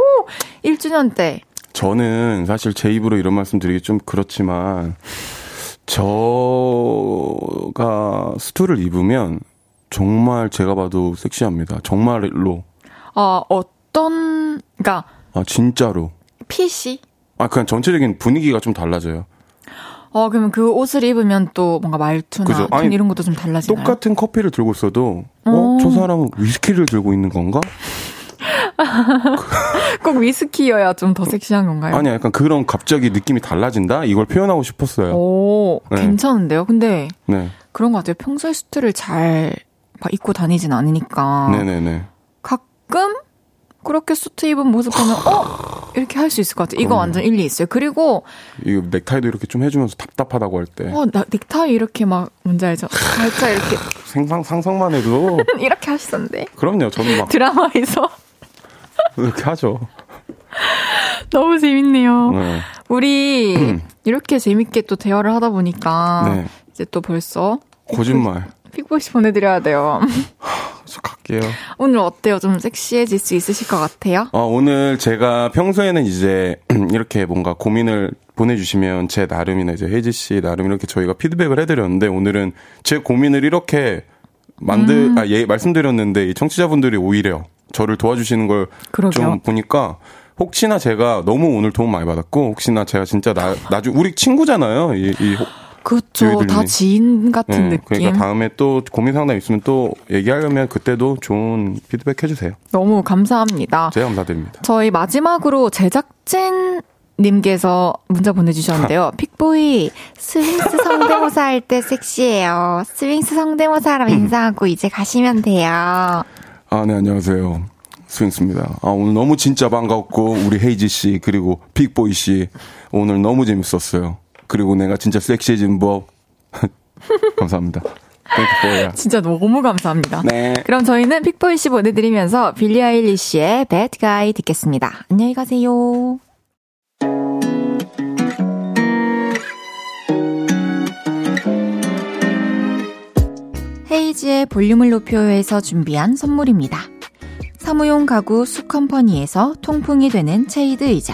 1주년 때. 저는 사실 제 입으로 이런 말씀 드리기 좀 그렇지만 저가 수트를 입으면 정말 제가 봐도 섹시합니다. 정말로. 아 어떤... 그러니까 아 진짜로. 핏이? 아, 그냥 전체적인 분위기가 좀 달라져요. 어, 그러면 그 옷을 입으면 또 뭔가 말투나 아니, 이런 것도 좀 달라지나요? 똑같은 커피를 들고 있어도 저 사람은 위스키를 들고 있는 건가? 꼭 위스키여야 좀 더 섹시한 건가요? 아니, 약간 그런 갑자기 느낌이 달라진다? 이걸 표현하고 싶었어요. 오, 네. 괜찮은데요? 근데 네. 그런 것 같아요. 평소에 수트를 잘 입고 다니진 않으니까 네네네. 가끔 그렇게 수트 입은 모습 보면 이렇게 할 수 있을 것 같아요. 이거 완전 일리 있어요. 그리고 이거 넥타이도 이렇게 좀 해주면서 답답하다고 할 때 나 넥타이 이렇게 막 뭔지 알죠? 살짝 이렇게 상상만 해도 이렇게 하시던데. 그럼요. 저는 막 드라마에서 이렇게 하죠. 너무 재밌네요. 네. 우리 이렇게 재밌게 또 대화를 하다 보니까 네. 이제 또 벌써 거짓말 픽보이씨 보내드려야 돼요. 저 갈게요. 오늘 어때요? 좀 섹시해질 수 있으실 것 같아요? 오늘 제가 평소에는 이제 이렇게 뭔가 고민을 보내주시면 제 나름이나 이제 혜지 씨 나름 이렇게 저희가 피드백을 해드렸는데 오늘은 제 고민을 이렇게 말씀드렸는데 이 청취자분들이 오히려 저를 도와주시는 걸 좀 보니까 혹시나 제가 너무 오늘 도움 많이 받았고 혹시나 제가 진짜 나중 우리 친구잖아요. 그렇죠. 다 지인 같은 느낌. 그러니까 다음에 또 고민 상담 있으면 또 얘기하려면 그때도 좋은 피드백 해주세요. 너무 감사합니다. 제가 감사드립니다. 저희 마지막으로 제작진님께서 문자 보내주셨는데요. 픽보이 스윙스 성대모사 할 때 섹시해요. 스윙스 성대모사랑 인사하고 이제 가시면 돼요. 아, 네, 안녕하세요. 스윙스입니다. 아, 오늘 너무 진짜 반가웠고 우리 헤이지 씨 그리고 픽보이 씨 오늘 너무 재밌었어요. 그리고 내가 진짜 섹시해진 법. 감사합니다. 진짜 너무 감사합니다. 네. 그럼 저희는 픽보이 씨 보내드리면서 빌리 아일리시의 Bad Guy 듣겠습니다. 안녕히 가세요. 헤이즈의 볼륨을 높여요에서 준비한 선물입니다. 사무용 가구 수컴퍼니에서 통풍이 되는 체이드 의자.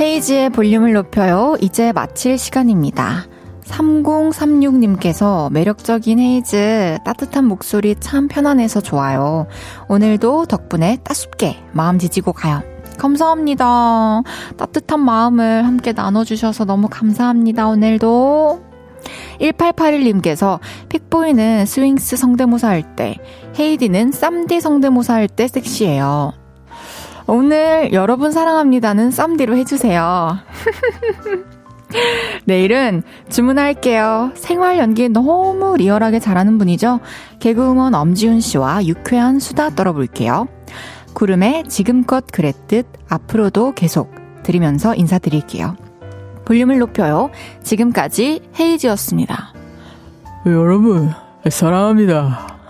헤이즈의 볼륨을 높여요. 이제 마칠 시간입니다. 3036님께서 매력적인 헤이즈 따뜻한 목소리 참 편안해서 좋아요. 오늘도 덕분에 따숩게 마음 지지고 가요. 감사합니다. 따뜻한 마음을 함께 나눠주셔서 너무 감사합니다. 오늘도 1881님께서 픽보이는 스윙스 성대모사 할 때, 헤이디는 쌈디 성대모사 할 때 섹시해요. 오늘 여러분 사랑합니다는 쌈디로 해주세요. 내일은 주문할게요. 생활 연기 너무 리얼하게 잘하는 분이죠. 개그우먼 엄지훈 씨와 유쾌한 수다 떨어볼게요. 구름에 지금껏 그랬듯 앞으로도 계속 들으면서 인사드릴게요. 볼륨을 높여요. 지금까지 헤이즈였습니다. 여러분 사랑합니다.